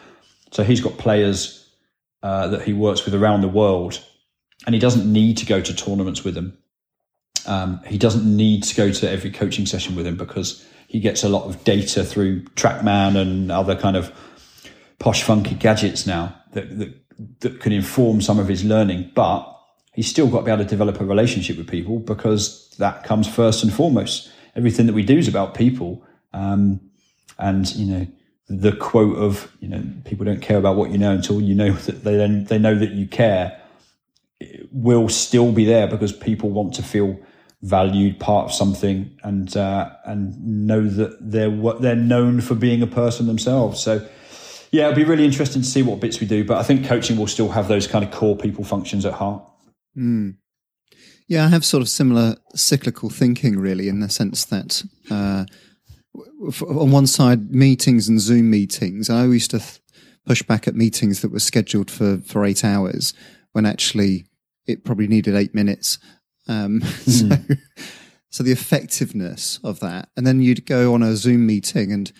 so he's got players uh, that he works with around the world, and he doesn't need to go to tournaments with them. Um, he doesn't need to go to every coaching session with him because he gets a lot of data through TrackMan and other kind of posh, funky gadgets now that, that, that can inform some of his learning. But he's still got to be able to develop a relationship with people because that comes first and foremost. Everything that we do is about people. Um, and, you know, the quote of, you know, people don't care about what you know until you know that they then they know that you care, it will still be there because people want to feel valued, part of something, and uh, and know that they're what they're known for being a person themselves. So, yeah, it'll be really interesting to see what bits we do. But I think coaching will still have those kind of core people functions at heart. Mm. Yeah, I have sort of similar cyclical thinking, really, in the sense that uh, on one side, meetings and Zoom meetings, I used to th- push back at meetings that were scheduled for, for eight hours when actually it probably needed eight minutes. Um, mm. so, so the effectiveness of that. And then you'd go on a Zoom meeting and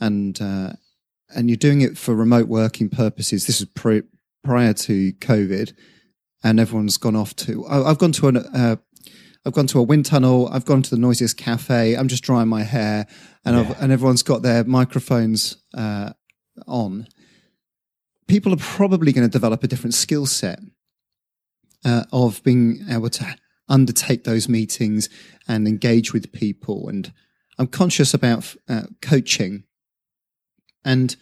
and uh, and you're doing it for remote working purposes. This is pre- prior to COVID. And everyone's gone off to. I've gone to an. Uh, I've gone to a wind tunnel. I've gone to the noisiest cafe. I'm just drying my hair, and yeah. I've, and everyone's got their microphones uh, on. People are probably going to develop a different skill set uh, of being able to undertake those meetings and engage with people. And I'm conscious about uh, coaching, and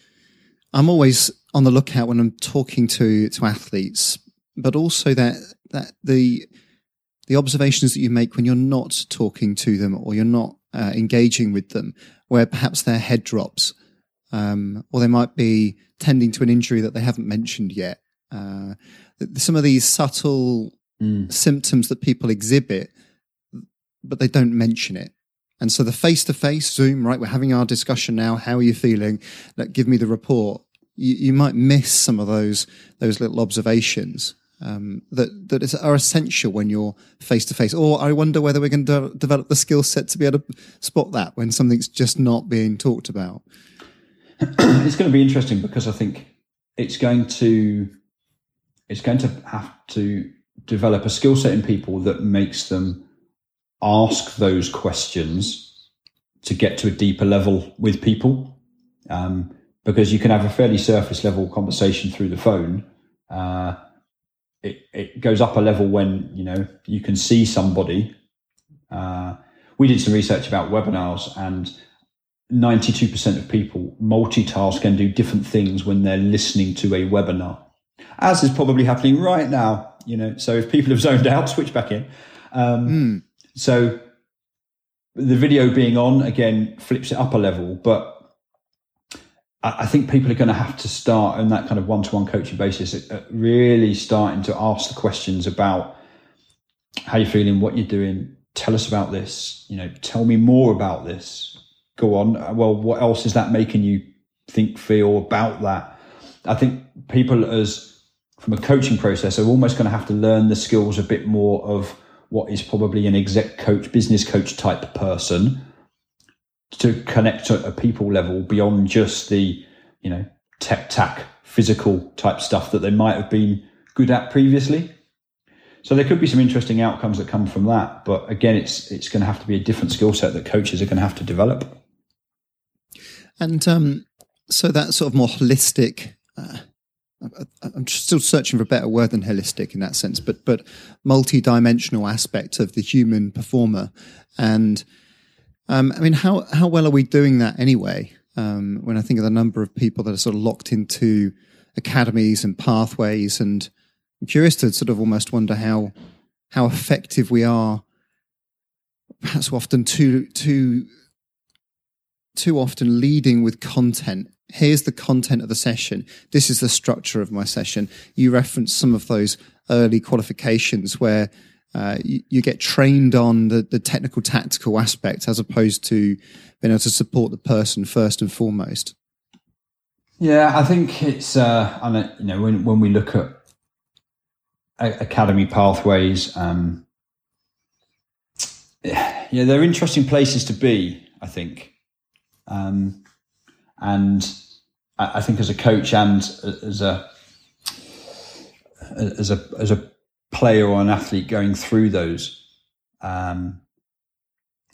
I'm always on the lookout when I'm talking to to athletes. But also that that the the observations that you make when you're not talking to them or you're not uh, engaging with them, where perhaps their head drops, um, or they might be tending to an injury that they haven't mentioned yet. Uh, some of these subtle mm. symptoms that people exhibit, but they don't mention it. And so the face-to-face Zoom, right? We're having our discussion now. How are you feeling? Like, give me the report. You, you might miss some of those those little observations. Um, that that is, are essential when you're face-to-face. Or I wonder whether we're going to de- develop the skill set to be able to spot that when something's just not being talked about. It's going to be interesting because I think it's going to it's going to have to develop a skill set in people that makes them ask those questions to get to a deeper level with people. Um, because you can have a fairly surface-level conversation through the phone, uh, It, it goes up a level when, you know, you can see somebody. Uh, we did some research about webinars, and ninety-two percent of people multitask and do different things when they're listening to a webinar, as is probably happening right now, you know. So if people have zoned out, switch back in. Um, mm. So the video being on, again, flips it up a level. But I think people are going to have to start on that kind of one-to-one coaching basis, really starting to ask the questions about how you're feeling, what you're doing. Tell us about this. You know, tell me more about this. Go on. Well, what else is that making you think, feel about that? I think people, as from a coaching process, are almost going to have to learn the skills a bit more of what is probably an exec coach, business coach type person, to connect at a people level beyond just the, you know, tech tack, physical type stuff that they might have been good at previously. So there could be some interesting outcomes that come from that. But again, it's it's going to have to be a different skill set that coaches are going to have to develop. And um, so that sort of more holistic, uh, I'm still searching for a better word than holistic in that sense, but but multi-dimensional aspect of the human performer. And Um, I mean, how, how well are we doing that anyway? Um, when I think of the number of people that are sort of locked into academies and pathways, and I'm curious to sort of almost wonder how how effective we are. Perhaps often too too too often leading with content. Here's the content of the session. This is the structure of my session. You referenced some of those early qualifications where uh, you, you get trained on the, the technical tactical aspects as opposed to being able to support the person first and foremost. Yeah, I think it's, uh, and you know, when, when we look at academy pathways, um, yeah, they're interesting places to be, I think. Um, and I, I think as a coach and as a, as a, as a player or an athlete going through those, um,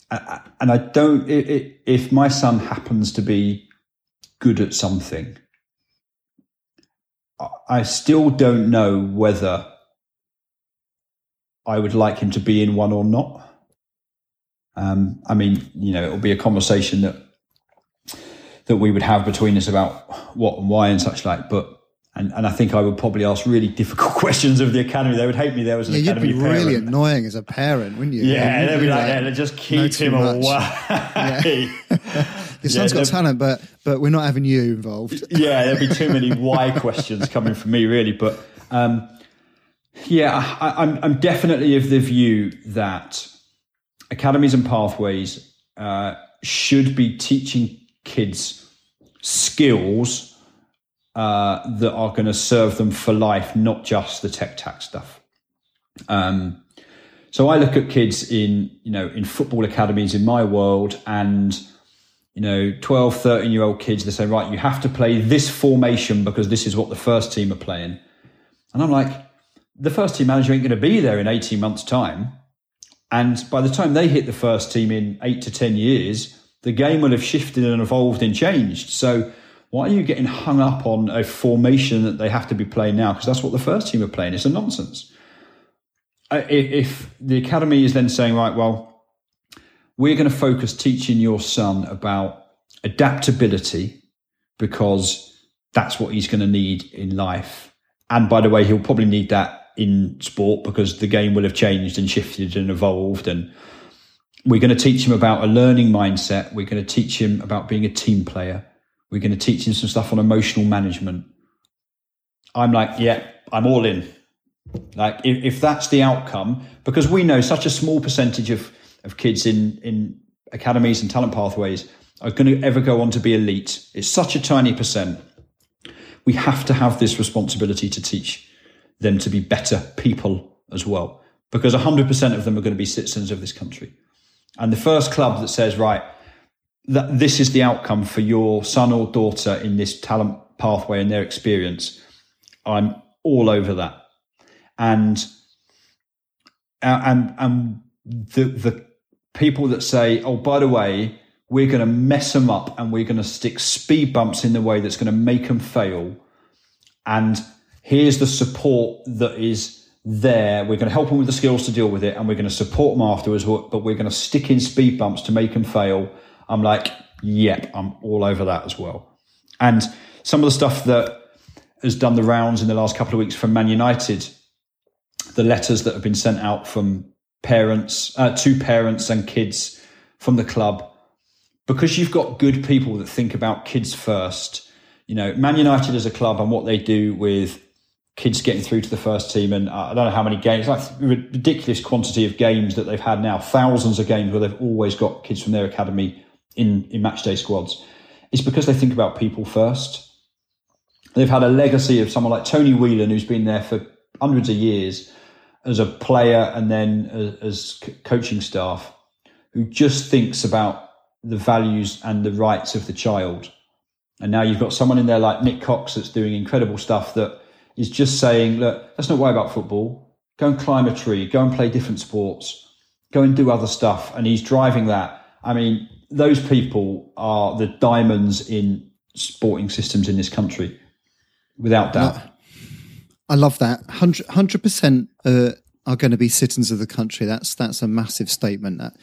I, I, and I don't, it, it, if my son happens to be good at something, I still don't know whether I would like him to be in one or not. Um, I mean, you know, it'll be a conversation that that we would have between us about what and why and such like. But and, and I think I would probably ask really difficult questions of the academy. They would hate me. There was an yeah, academy. You'd be parent. Really annoying as a parent, wouldn't you? Yeah, yeah they'd be like, like, yeah, just keep him away. Yeah. Your son's yeah, got talent, but but we're not having you involved. Yeah, there'd be too many why questions coming from me, really. But um, yeah, I, I'm I'm definitely of the view that academies and pathways uh, should be teaching kids skills uh, that are going to serve them for life, not just the tech tac stuff. Um, so I look at kids in, you know, in football academies in my world, and, you know, twelve, thirteen year old kids, they say, right, you have to play this formation because this is what the first team are playing. And I'm like, the first team manager ain't going to be there in eighteen months' time. And by the time they hit the first team in eight to ten years, the game will have shifted and evolved and changed. So why are you getting hung up on a formation that they have to be playing now? Because that's what the first team are playing. It's a nonsense. If the academy is then saying, right, well, we're going to focus teaching your son about adaptability because that's what he's going to need in life. And by the way, he'll probably need that in sport because the game will have changed and shifted and evolved, and we're going to teach him about a learning mindset. We're going to teach him about being a team player. We're going to teach him some stuff on emotional management. I'm like, yeah, I'm all in. Like if, if that's the outcome, because we know such a small percentage of, of kids in, in academies and talent pathways are going to ever go on to be elite. It's such a tiny percent. We have to have this responsibility to teach them to be better people as well, because one hundred percent of them are going to be citizens of this country. And the first club that says, right, that this is the outcome for your son or daughter in this talent pathway and their experience, I'm all over that. And and and the the people that say, oh, by the way, we're going to mess them up and we're going to stick speed bumps in the way that's going to make them fail, and here's the support that is there. We're going to help them with the skills to deal with it, and we're going to support them afterwards, but we're going to stick in speed bumps to make them fail. I'm like, yep, I'm all over that as well. And some of the stuff that has done the rounds in the last couple of weeks from Man United, the letters that have been sent out from parents, uh, to parents and kids from the club, because you've got good people that think about kids first. You know, Man United as a club and what they do with kids getting through to the first team, and I don't know how many games, like a ridiculous quantity of games that they've had now, thousands of games where they've always got kids from their academy in, in match day squads. It's because they think about people first. They've had a legacy of someone like Tony Whelan, who's been there for hundreds of years as a player and then as, as coaching staff, who just thinks about the values and the rights of the child. And now you've got someone in there like Nick Cox that's doing incredible stuff that is just saying, look, let's not worry about football. Go and climb a tree. Go and play different sports. Go and do other stuff. And he's driving that. I mean, those people are the diamonds in sporting systems in this country, without doubt. I love that. one hundred percent uh, are going to be citizens of the country. That's that's a massive statement. That,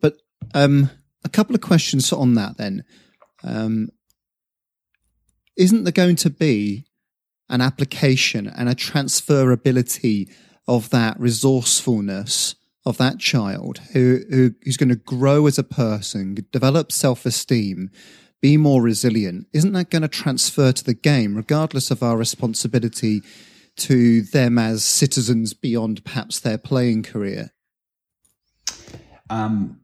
But um, A couple of questions on that then. Um, isn't there going to be an application and a transferability of that resourcefulness of that child who, who who's going to grow as a person, develop self-esteem, be more resilient? Isn't that going to transfer to the game, regardless of our responsibility to them as citizens beyond perhaps their playing career? Um,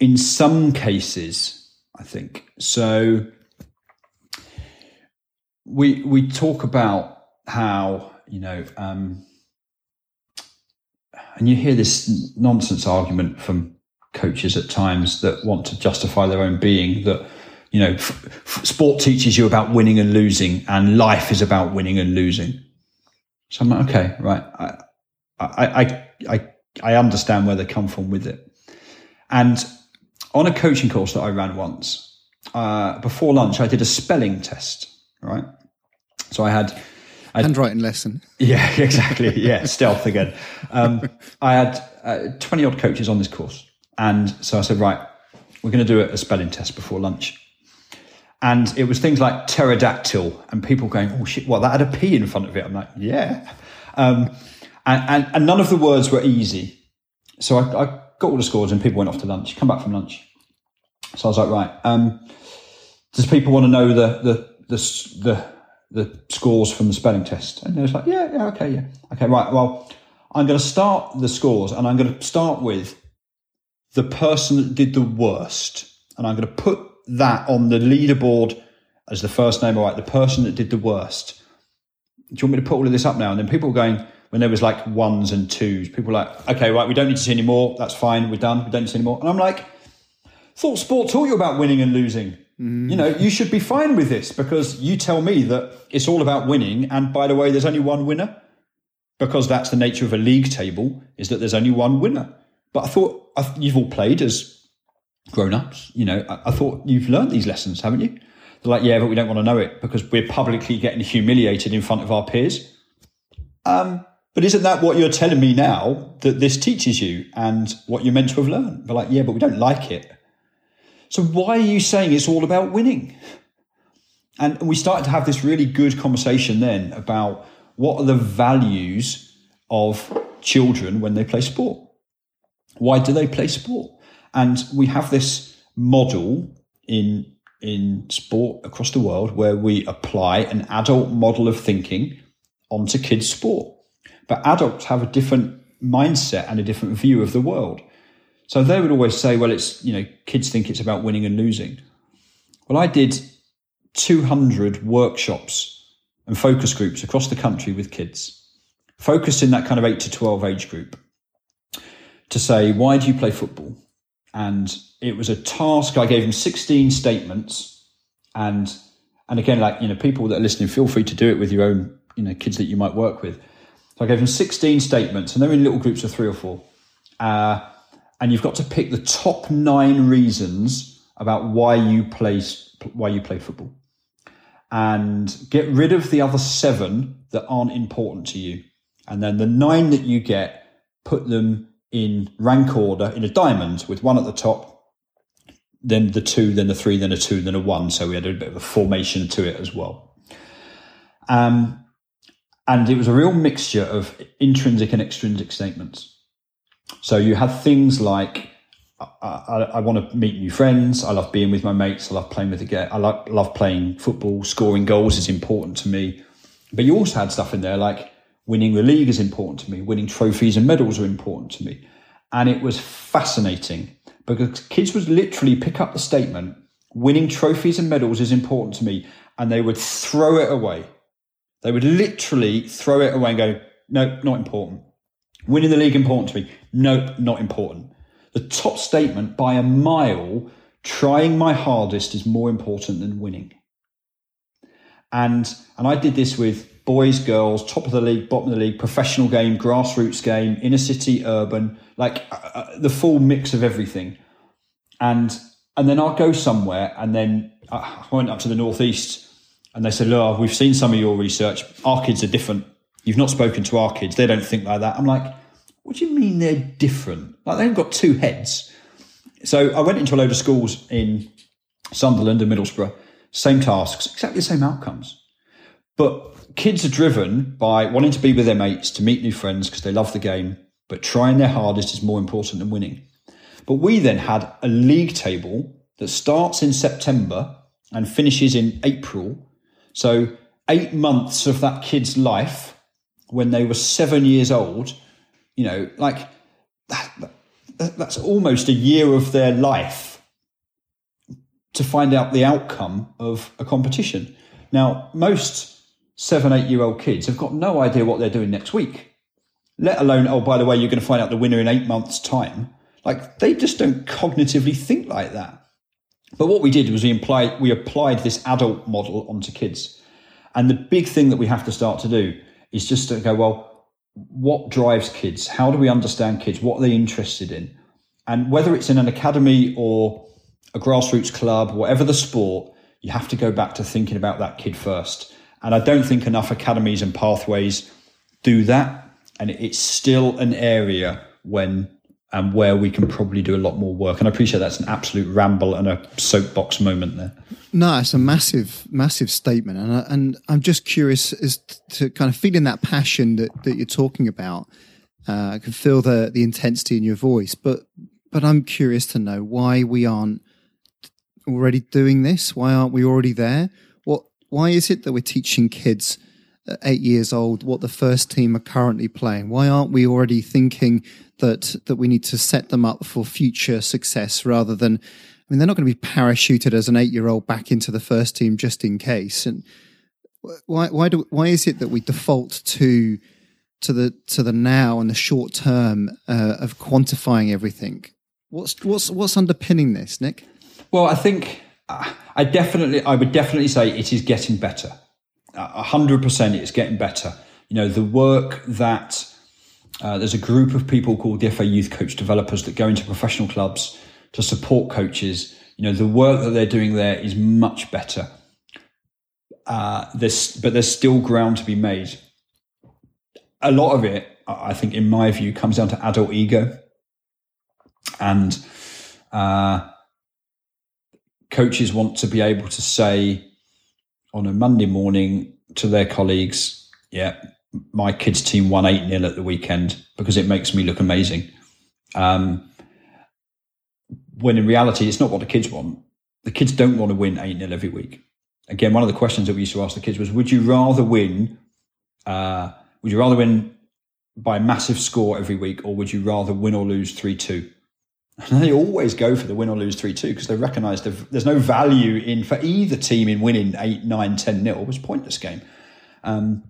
in some cases, I think. So we we talk about how, you know, um, and you hear this nonsense argument from coaches at times that want to justify their own being, that, you know, f- f- sport teaches you about winning and losing, and life is about winning and losing. So I'm like, okay, right. I, I, I, I, I understand where they come from with it. And on a coaching course that I ran once, uh, before lunch, I did a spelling test, right? So I had... I'd, handwriting lesson. Yeah, exactly. Yeah, stealth again. Um, I had uh, twenty-odd coaches on this course. And so I said, right, we're going to do a spelling test before lunch. And it was things like pterodactyl and people going, oh, shit, well, that had a P in front of it. I'm like, yeah. Um, and, and, and none of the words were easy. So I, I got all the scores and people went off to lunch, come back from lunch. So I was like, right, um, does people want to know the the the... the the scores from the spelling test? And it's like, yeah, yeah, okay, yeah. Okay, right, well, I'm going to start the scores and I'm going to start with the person that did the worst. And I'm going to put that on the leaderboard as the first name, all right, the person that did the worst. Do you want me to put all of this up now? And then people were going, when there was like ones and twos, people were like, okay, right, we don't need to see any more. That's fine, we're done, we don't need to see any more. And I'm like, thought sport taught you about winning and losing. You know, you should be fine with this because you tell me that it's all about winning. And by the way, there's only one winner, because that's the nature of a league table, is that there's only one winner. But I thought I th- you've all played as grown-ups. You know, I, I thought you've learned these lessons, haven't you? They're like, yeah, but we don't want to know it because we're publicly getting humiliated in front of our peers. Um, but isn't that what you're telling me now, that this teaches you and what you're meant to have learned? They're like, yeah, but we don't like it. So why are you saying it's all about winning? And we started to have this really good conversation then about what are the values of children when they play sport? Why do they play sport? And we have this model in, in sport across the world where we apply an adult model of thinking onto kids' sport. But adults have a different mindset and a different view of the world. So they would always say, well, it's, you know, kids think it's about winning and losing. Well, I did two hundred workshops and focus groups across the country with kids, focused in that kind of eight to twelve age group, to say, why do you play football? And it was a task. I gave them sixteen statements. And, and again, like, you know, people that are listening, feel free to do it with your own, you know, kids that you might work with. So I gave them sixteen statements, and they're in little groups of three or four. Uh, And you've got to pick the top nine reasons about why you play why you play football, and get rid of the other seven that aren't important to you. And then the nine that you get, put them in rank order in a diamond, with one at the top, then the two, then the three, then a two, then a one. So we had a bit of a formation to it as well. Um, and it was a real mixture of intrinsic and extrinsic statements. So you had things like, I, I, I want to meet new friends. I love being with my mates. I love playing with the game. I love, love playing football. Scoring goals is important to me. But you also had stuff in there like, winning the league is important to me. Winning trophies and medals are important to me. And it was fascinating because kids would literally pick up the statement, winning trophies and medals is important to me, and they would throw it away. They would literally throw it away and go, no, not important. Winning the league important to me? Nope, not important. The top statement by a mile, trying my hardest is more important than winning. And and I did this with boys, girls, top of the league, bottom of the league, professional game, grassroots game, inner city, urban, like uh, the full mix of everything. And and then I'll go somewhere, and then I went up to the northeast, and they said, "Look, we've seen some of your research. Our kids are different. You've not spoken to our kids. They don't think like that." I'm like, what do you mean they're different? Like, they haven't got two heads. So I went into a load of schools in Sunderland and Middlesbrough, same tasks, exactly the same outcomes. But kids are driven by wanting to be with their mates, to meet new friends because they love the game, but trying their hardest is more important than winning. But we then had a league table that starts in September and finishes in April. So eight months of that kid's life when they were seven years old, you know, like that, that, that's almost a year of their life to find out the outcome of a competition. Now, most seven, eight-year-old kids have got no idea what they're doing next week, let alone, oh, by the way, you're going to find out the winner in eight months' time. Like, they just don't cognitively think like that. But what we did was we, implied, we applied this adult model onto kids. And the big thing that we have to start to do is just to go, well, what drives kids? How do we understand kids? What are they interested in? And whether it's in an academy or a grassroots club, whatever the sport, you have to go back to thinking about that kid first. And I don't think enough academies and pathways do that. And it's still an area when... and where we can probably do a lot more work. And I appreciate that's an absolute ramble and a soapbox moment there. No, it's a massive, massive statement. And, I, and I'm just curious as to kind of feeling that passion that, that you're talking about. Uh, I can feel the the intensity in your voice, but but I'm curious to know why we aren't already doing this. Why aren't we already there? What? Why is it that we're teaching kids at eight years old what the first team are currently playing? Why aren't we already thinking that that we need to set them up for future success rather than, I mean, they're not going to be parachuted as an eight-year-old back into the first team just in case. And why why do why is it that we default to to the to the now and the short term uh, of quantifying everything? What's what's what's underpinning this, Nick? Well, I think I definitely I would definitely say it is getting better. A hundred percent, it's getting better. You know, the work that. Uh, there's a group of people called the F A Youth Coach Developers that go into professional clubs to support coaches. You know, the work that they're doing there is much better. Uh, there's, but there's still ground to be made. A lot of it, I think, in my view, comes down to adult ego. And uh, coaches want to be able to say on a Monday morning to their colleagues, yeah, my kids' team won eight nil at the weekend because it makes me look amazing. Um, when in reality, it's not what the kids want. The kids don't want to win eight nil every week. Again, one of the questions that we used to ask the kids was, would you rather win, uh, would you rather win by a massive score every week, or would you rather win or lose three two? And they always go for the win or lose three two because they recognise there's no value in for either team in winning eight, nine, ten nil. It was a pointless game. Um,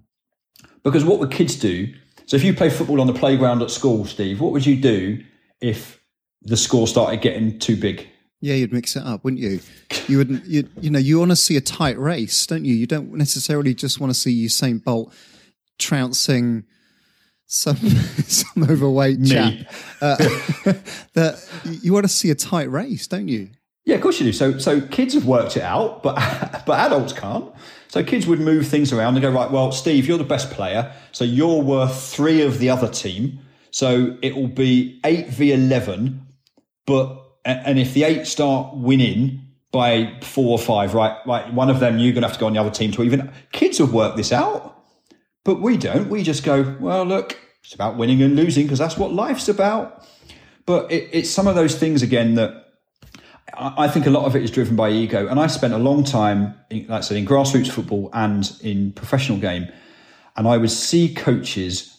Because what would kids do? So if you play football on the playground at school, Steve, what would you do if the score started getting too big? Yeah, you'd mix it up, wouldn't you? You wouldn't. You'd, you know, you want to see a tight race, don't you? You don't necessarily just want to see Usain Bolt trouncing some some overweight Me. chap. Uh, that you want to see a tight race, don't you? Yeah, of course you do. So so kids have worked it out, but but adults can't. So kids would move things around and go, right, well, Steve, you're the best player, so you're worth three of the other team. So it will be eight v eleven, but and if the eight start winning by four or five, right, right, one of them, you're going to have to go on the other team to even. Kids have worked this out, but we don't. We just go, well, look, it's about winning and losing because that's what life's about. But it, it's some of those things, again, that I think a lot of it is driven by ego. And I spent a long time, like I said, in grassroots football and in professional game. And I would see coaches,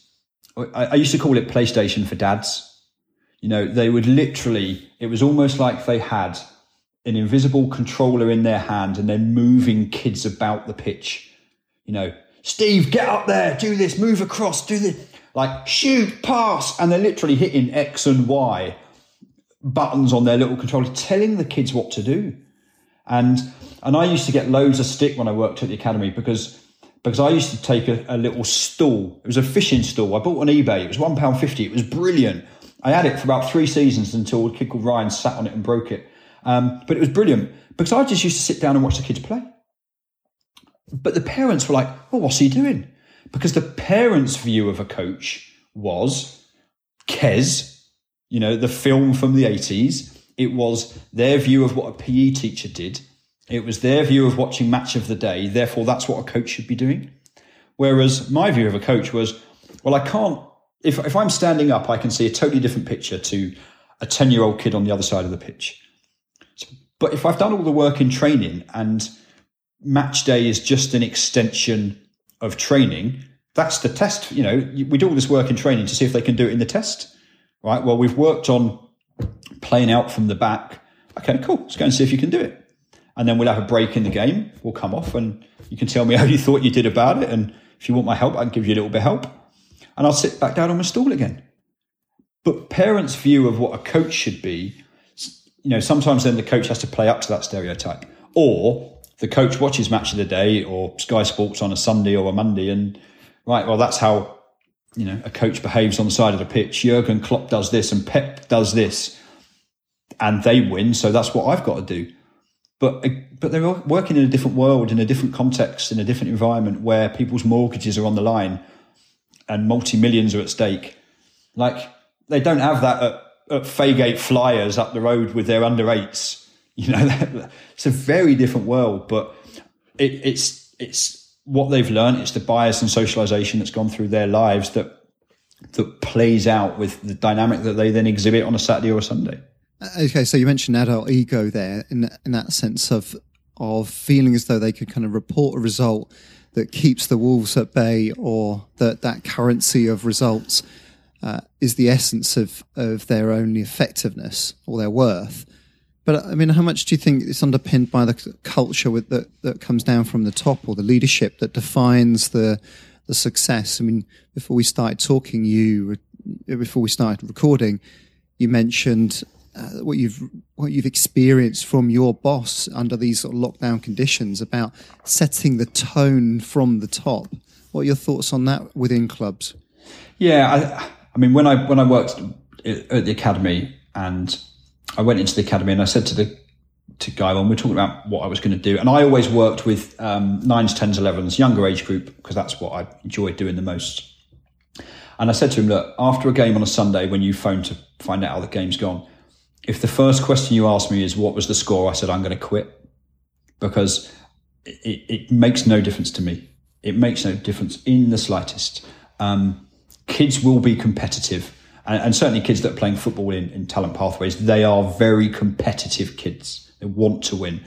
I used to call it PlayStation for dads. You know, they would literally, it was almost like they had an invisible controller in their hand and they're moving kids about the pitch. You know, Steve, get up there, do this, move across, do this. Like, shoot, pass. And they're literally hitting X and Y buttons on their little controller, telling the kids what to do. And and I used to get loads of stick when I worked at the academy because because I used to take a, a little stool. It was a fishing stool. I bought on eBay. It was one pound fifty. It was brilliant. I had it for about three seasons until a kid called Ryan sat on it and broke it. Um, but it was brilliant because I just used to sit down and watch the kids play. But the parents were like, oh, what's he doing? Because the parents' view of a coach was Kez, you know, the film from the eighties It was their view of what a P E teacher did. It was their view of watching Match of the Day. Therefore, that's what a coach should be doing. Whereas my view of a coach was, well, I can't, if, if I'm standing up, I can see a totally different picture to a ten-year-old kid on the other side of the pitch. But if I've done all the work in training and match day is just an extension of training, that's the test. You know, we do all this work in training to see if they can do it in the test, right? Well, we've worked on playing out from the back. Okay, cool. Let's go and see if you can do it. And then we'll have a break in the game. We'll come off and you can tell me how you thought you did about it. And if you want my help, I can give you a little bit of help. And I'll sit back down on my stool again. But parents' view of what a coach should be, you know, sometimes then the coach has to play up to that stereotype. Or the coach watches Match of the Day or Sky Sports on a Sunday or a Monday and, right, well, that's how, you know, a coach behaves on the side of the pitch. Jurgen Klopp does this and Pep does this and they win, so that's what I've got to do. But but they're working in a different world, in a different context, in a different environment where people's mortgages are on the line and multi-millions are at stake. Like, they don't have that at, at Faygate Flyers up the road with their under eights. You know, it's a very different world, but it, it's it's... what they've learned, it's the bias and socialization that's gone through their lives that that plays out with the dynamic that they then exhibit on a Saturday or a Sunday. Okay, so you mentioned adult ego there in in that sense of of feeling as though they could kind of report a result that keeps the wolves at bay, or that that currency of results uh, is the essence of, of their own effectiveness or their worth. But I mean, how much do you think it's underpinned by the culture with the, that comes down from the top, or the leadership that defines the the success? I mean, before we started talking, you before we started recording, you mentioned uh, what you've what you've experienced from your boss under these sort of lockdown conditions about setting the tone from the top. What are your thoughts on that within clubs? Yeah, I, I mean, when I when I worked at the academy and I went into the academy and I said to the to guy, when we were talking about what I was going to do, and I always worked with um, nines, tens, elevens, younger age group, because that's what I enjoyed doing the most. And I said to him, look, after a game on a Sunday, when you phone to find out how the game's gone, if the first question you ask me is what was the score, I said, I'm going to quit, because it, it makes no difference to me. It makes no difference in the slightest. Um, kids will be competitive. And certainly kids that are playing football in, in talent pathways, they are very competitive kids. They want to win.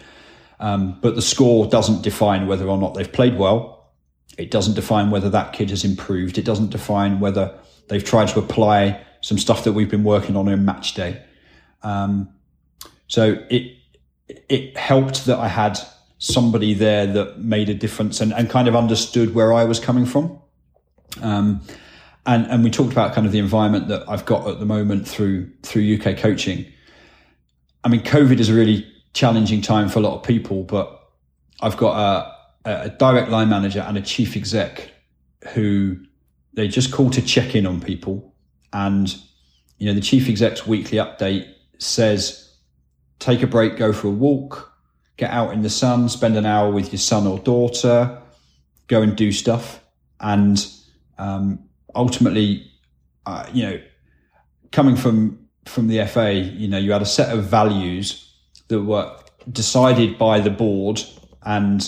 Um, but the score doesn't define whether or not they've played well. It doesn't define whether that kid has improved. It doesn't define whether they've tried to apply some stuff that we've been working on in match day. Um, so it it helped that I had somebody there that made a difference and, and kind of understood where I was coming from. Um And and we talked about kind of the environment that I've got at the moment through through U K Coaching. I mean, COVID is a really challenging time for a lot of people, but I've got a, a direct line manager and a chief exec who they just call to check in on people. And, you know, the chief exec's weekly update says, take a break, go for a walk, get out in the sun, spend an hour with your son or daughter, go and do stuff. And, um, ultimately, uh, you know, coming from from the F A, you know, you had a set of values that were decided by the board and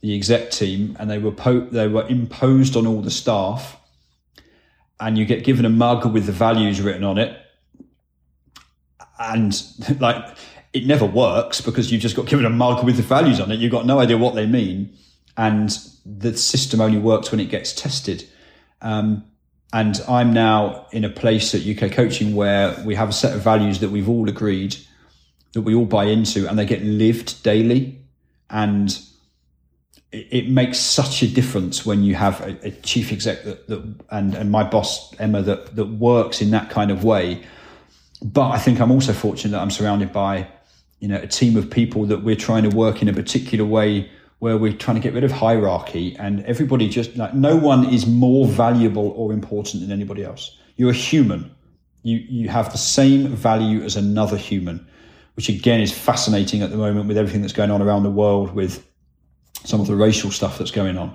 the exec team, and they were po- they were imposed on all the staff. And you get given a mug with the values written on it, and like it never works because you just got given a mug with the values on it. You've got no idea what they mean, and the system only works when it gets tested. Um, And I'm now in a place at U K Coaching where we have a set of values that we've all agreed, that we all buy into, and they get lived daily. And it makes such a difference when you have a, a chief exec that, that and, and my boss, Emma, that, that works in that kind of way. But I think I'm also fortunate that I'm surrounded by, you know, a team of people that we're trying to work in a particular way, where we're trying to get rid of hierarchy, and everybody just, like, no one is more valuable or important than anybody else. You're a human. You you have the same value as another human, which again is fascinating at the moment with everything that's going on around the world with some of the racial stuff that's going on.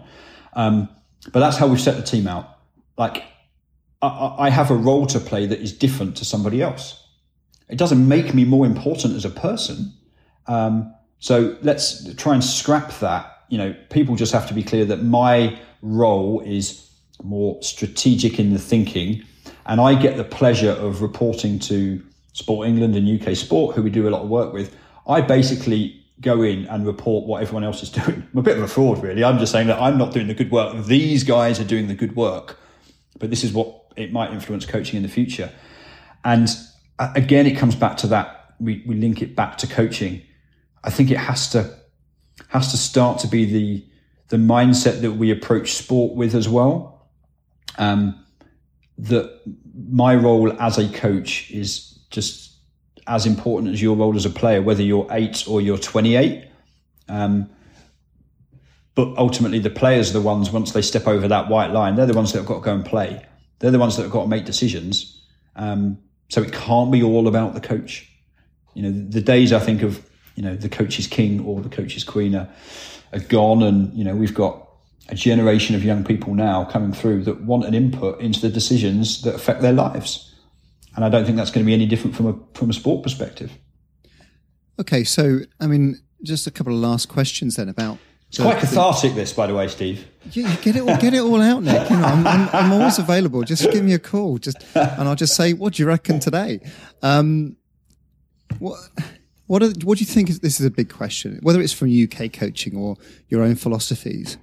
Um, but that's how we've set the team out. Like, I, I have a role to play that is different to somebody else. It doesn't make me more important as a person. Um, so let's try and scrap that. You know, people just have to be clear that my role is more strategic in the thinking, and I get the pleasure of reporting to Sport England and U K Sport, who we do a lot of work with. I basically go in and report what everyone else is doing. I'm a bit of a fraud, really. I'm just saying that I'm not doing the good work. These guys are doing the good work, but this is what it might influence coaching in the future. And again, it comes back to that. We, we link it back to coaching. I think it has to has to start to be the the mindset that we approach sport with as well. Um, that my role as a coach is just as important as your role as a player, whether you're eight or you're twenty-eight. Um, but ultimately, the players are the ones, once they step over that white line, they're the ones that have got to go and play. They're the ones that have got to make decisions. Um, so it can't be all about the coach. You know, the days, I think, of, you know, the coach is king or the coach is queen are, are gone. And, you know, we've got a generation of young people now coming through that want an input into the decisions that affect their lives. And I don't think that's going to be any different from a from a sport perspective. Okay, so, I mean, just a couple of last questions then about... It's the, quite cathartic, the, this, by the way, Steve. Yeah, you get it all, get it all out, Nick. You know, I'm, I'm, I'm always available. Just give me a call, just, and I'll just say, what do you reckon today? Um, what what, are, what do you think? Is, this is a big question, whether it's from U K coaching or your own philosophies.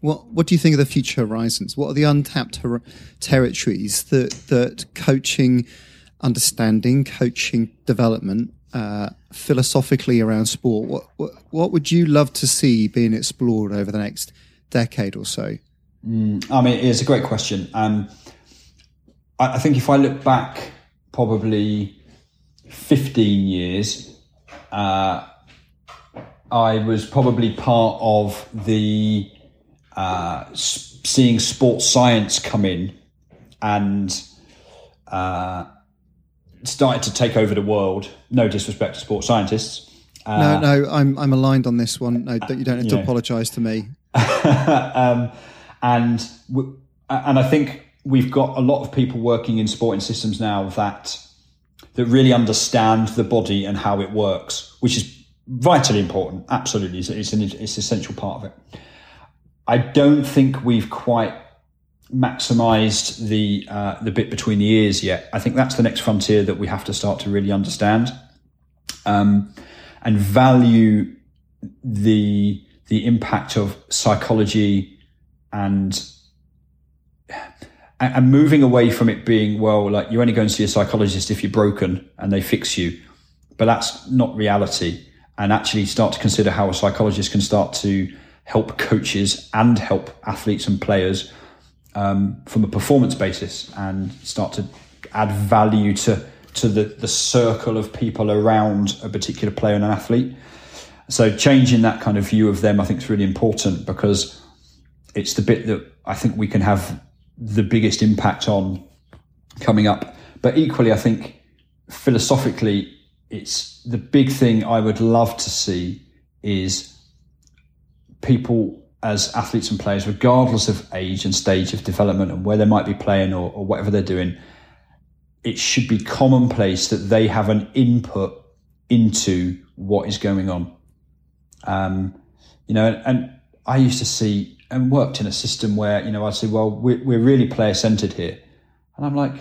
What what do you think of the future horizons? What are the untapped her- territories that that coaching, understanding, coaching development, uh, philosophically around sport? What, what what would you love to see being explored over the next decade or so? Mm, I mean, it's a great question. Um, I, I think if I look back, probably fifteen years, uh, I was probably part of the Uh, seeing sports science come in and uh, started to take over the world. No disrespect to sports scientists. Uh, no, no, I'm I'm aligned on this one. No, you don't have to apologise to me. um, and w- and I think we've got a lot of people working in sporting systems now that that really understand the body and how it works, which is vitally important. Absolutely, it's it's an, it's an essential part of it. I don't think we've quite maximised the uh, the bit between the ears yet. I think that's the next frontier that we have to start to really understand um, and value the the impact of psychology and and moving away from it being, well, like you only go and see a psychologist if you're broken and they fix you, but that's not reality. And actually start to consider how a psychologist can start to help coaches and help athletes and players um, from a performance basis and start to add value to to the, the circle of people around a particular player and an athlete. So changing that kind of view of them, I think, is really important because it's the bit that I think we can have the biggest impact on coming up. But equally, I think philosophically, it's the big thing I would love to see is people as athletes and players, regardless of age and stage of development and where they might be playing or, or whatever they're doing, it should be commonplace that they have an input into what is going on. Um, you know, and, and I used to see and worked in a system where, you know, I'd say, well, we're, we're really player centred here. And I'm like,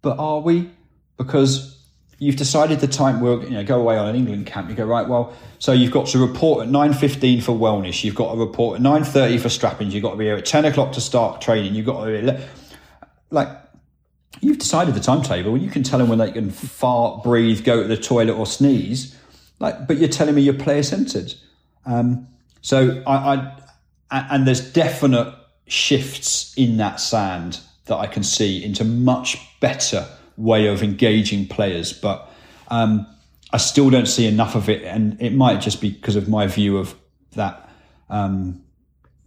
but are we? Because you've decided the time we'll, you know, go away on an England camp. You go, right, well, so you've got to report at nine fifteen for wellness. You've got to report at nine thirty for strappings. You've got to be here at ten o'clock to start training. You've got to be... Like, you've decided the timetable and you can tell them when they can fart, breathe, go to the toilet or sneeze. Like, but you're telling me you're player-centred. Um, so I, I... And there's definite shifts in that sand that I can see into much better way of engaging players, but um, I still don't see enough of it, and it might just be because of my view of that um,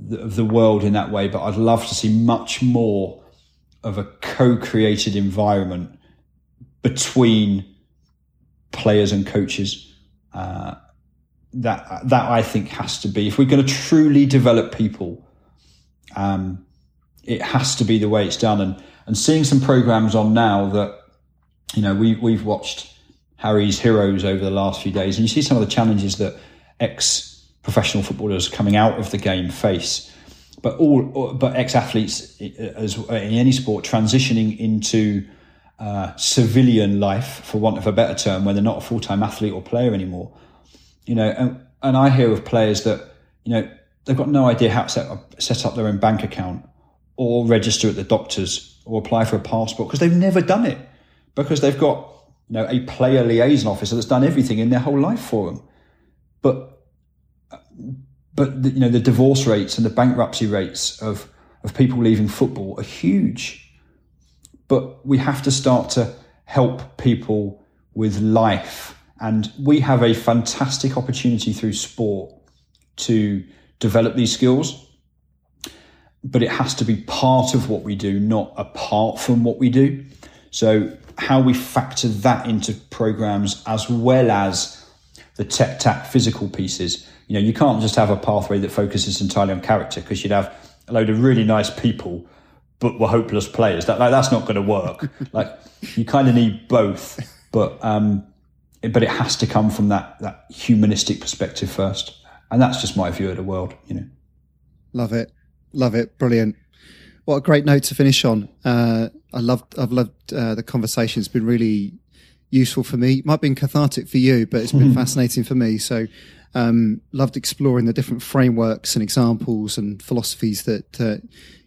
the, of the world in that way, but I'd love to see much more of a co-created environment between players and coaches. Uh, that that I think has to be, if we're going to truly develop people, um, it has to be the way it's done. And And seeing some programs on now that, you know, we, we've watched Harry's heroes over the last few days. And you see some of the challenges that ex-professional footballers coming out of the game face. But all, but ex-athletes as in any sport transitioning into uh, civilian life, for want of a better term, when they're not a full-time athlete or player anymore. You know, and, and I hear of players that, you know, they've got no idea how to set up, set up their own bank account or register at the doctors or apply for a passport because they've never done it, because they've got, you know, a player liaison officer that's done everything in their whole life for them. But, but the, you know, the divorce rates and the bankruptcy rates of, of people leaving football are huge. But we have to start to help people with life. And we have a fantastic opportunity through sport to develop these skills. But it has to be part of what we do, not apart from what we do. So how we factor that into programs as well as the tech, tack, physical pieces. You know, you can't just have a pathway that focuses entirely on character, because you'd have a load of really nice people but were hopeless players. That like, that's not going to work. Like, you kind of need both, but um, it, but it has to come from that that humanistic perspective first. And that's just my view of the world. You know, love it, love it, brilliant. What a great note to finish on. Uh, I loved, I've loved uh, the conversation. It's been really useful for me. It might have been cathartic for you, but it's been fascinating for me. So, um, loved exploring the different frameworks and examples and philosophies that uh,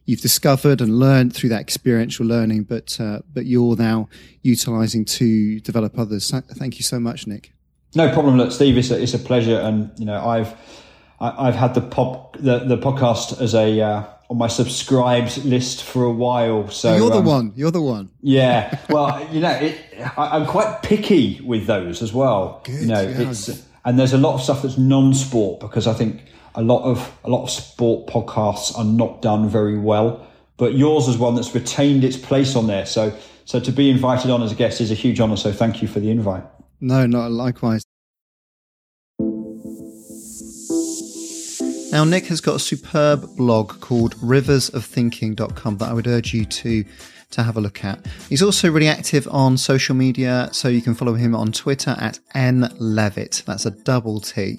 you've discovered and learned through that experiential learning, but uh, but you're now utilising to develop others. So thank you so much, Nick. No problem. Look, Steve, it's a, it's a pleasure. And, you know, I've I've had the pop the, the podcast as a uh, on my subscribed list for a while. So you're the um, one. You're the one. Yeah. Well, you know, it, I, I'm quite picky with those as well. Good, you know, yeah. It's, and there's a lot of stuff that's non-sport, because I think a lot of a lot of sport podcasts are not done very well. But yours is one that's retained its place on there. So so to be invited on as a guest is a huge honour. So thank you for the invite. No, not likewise. Now, Nick has got a superb blog called rivers of thinking dot com that I would urge you to, to have a look at. He's also really active on social media, so you can follow him on Twitter at N Levett. That's a double T.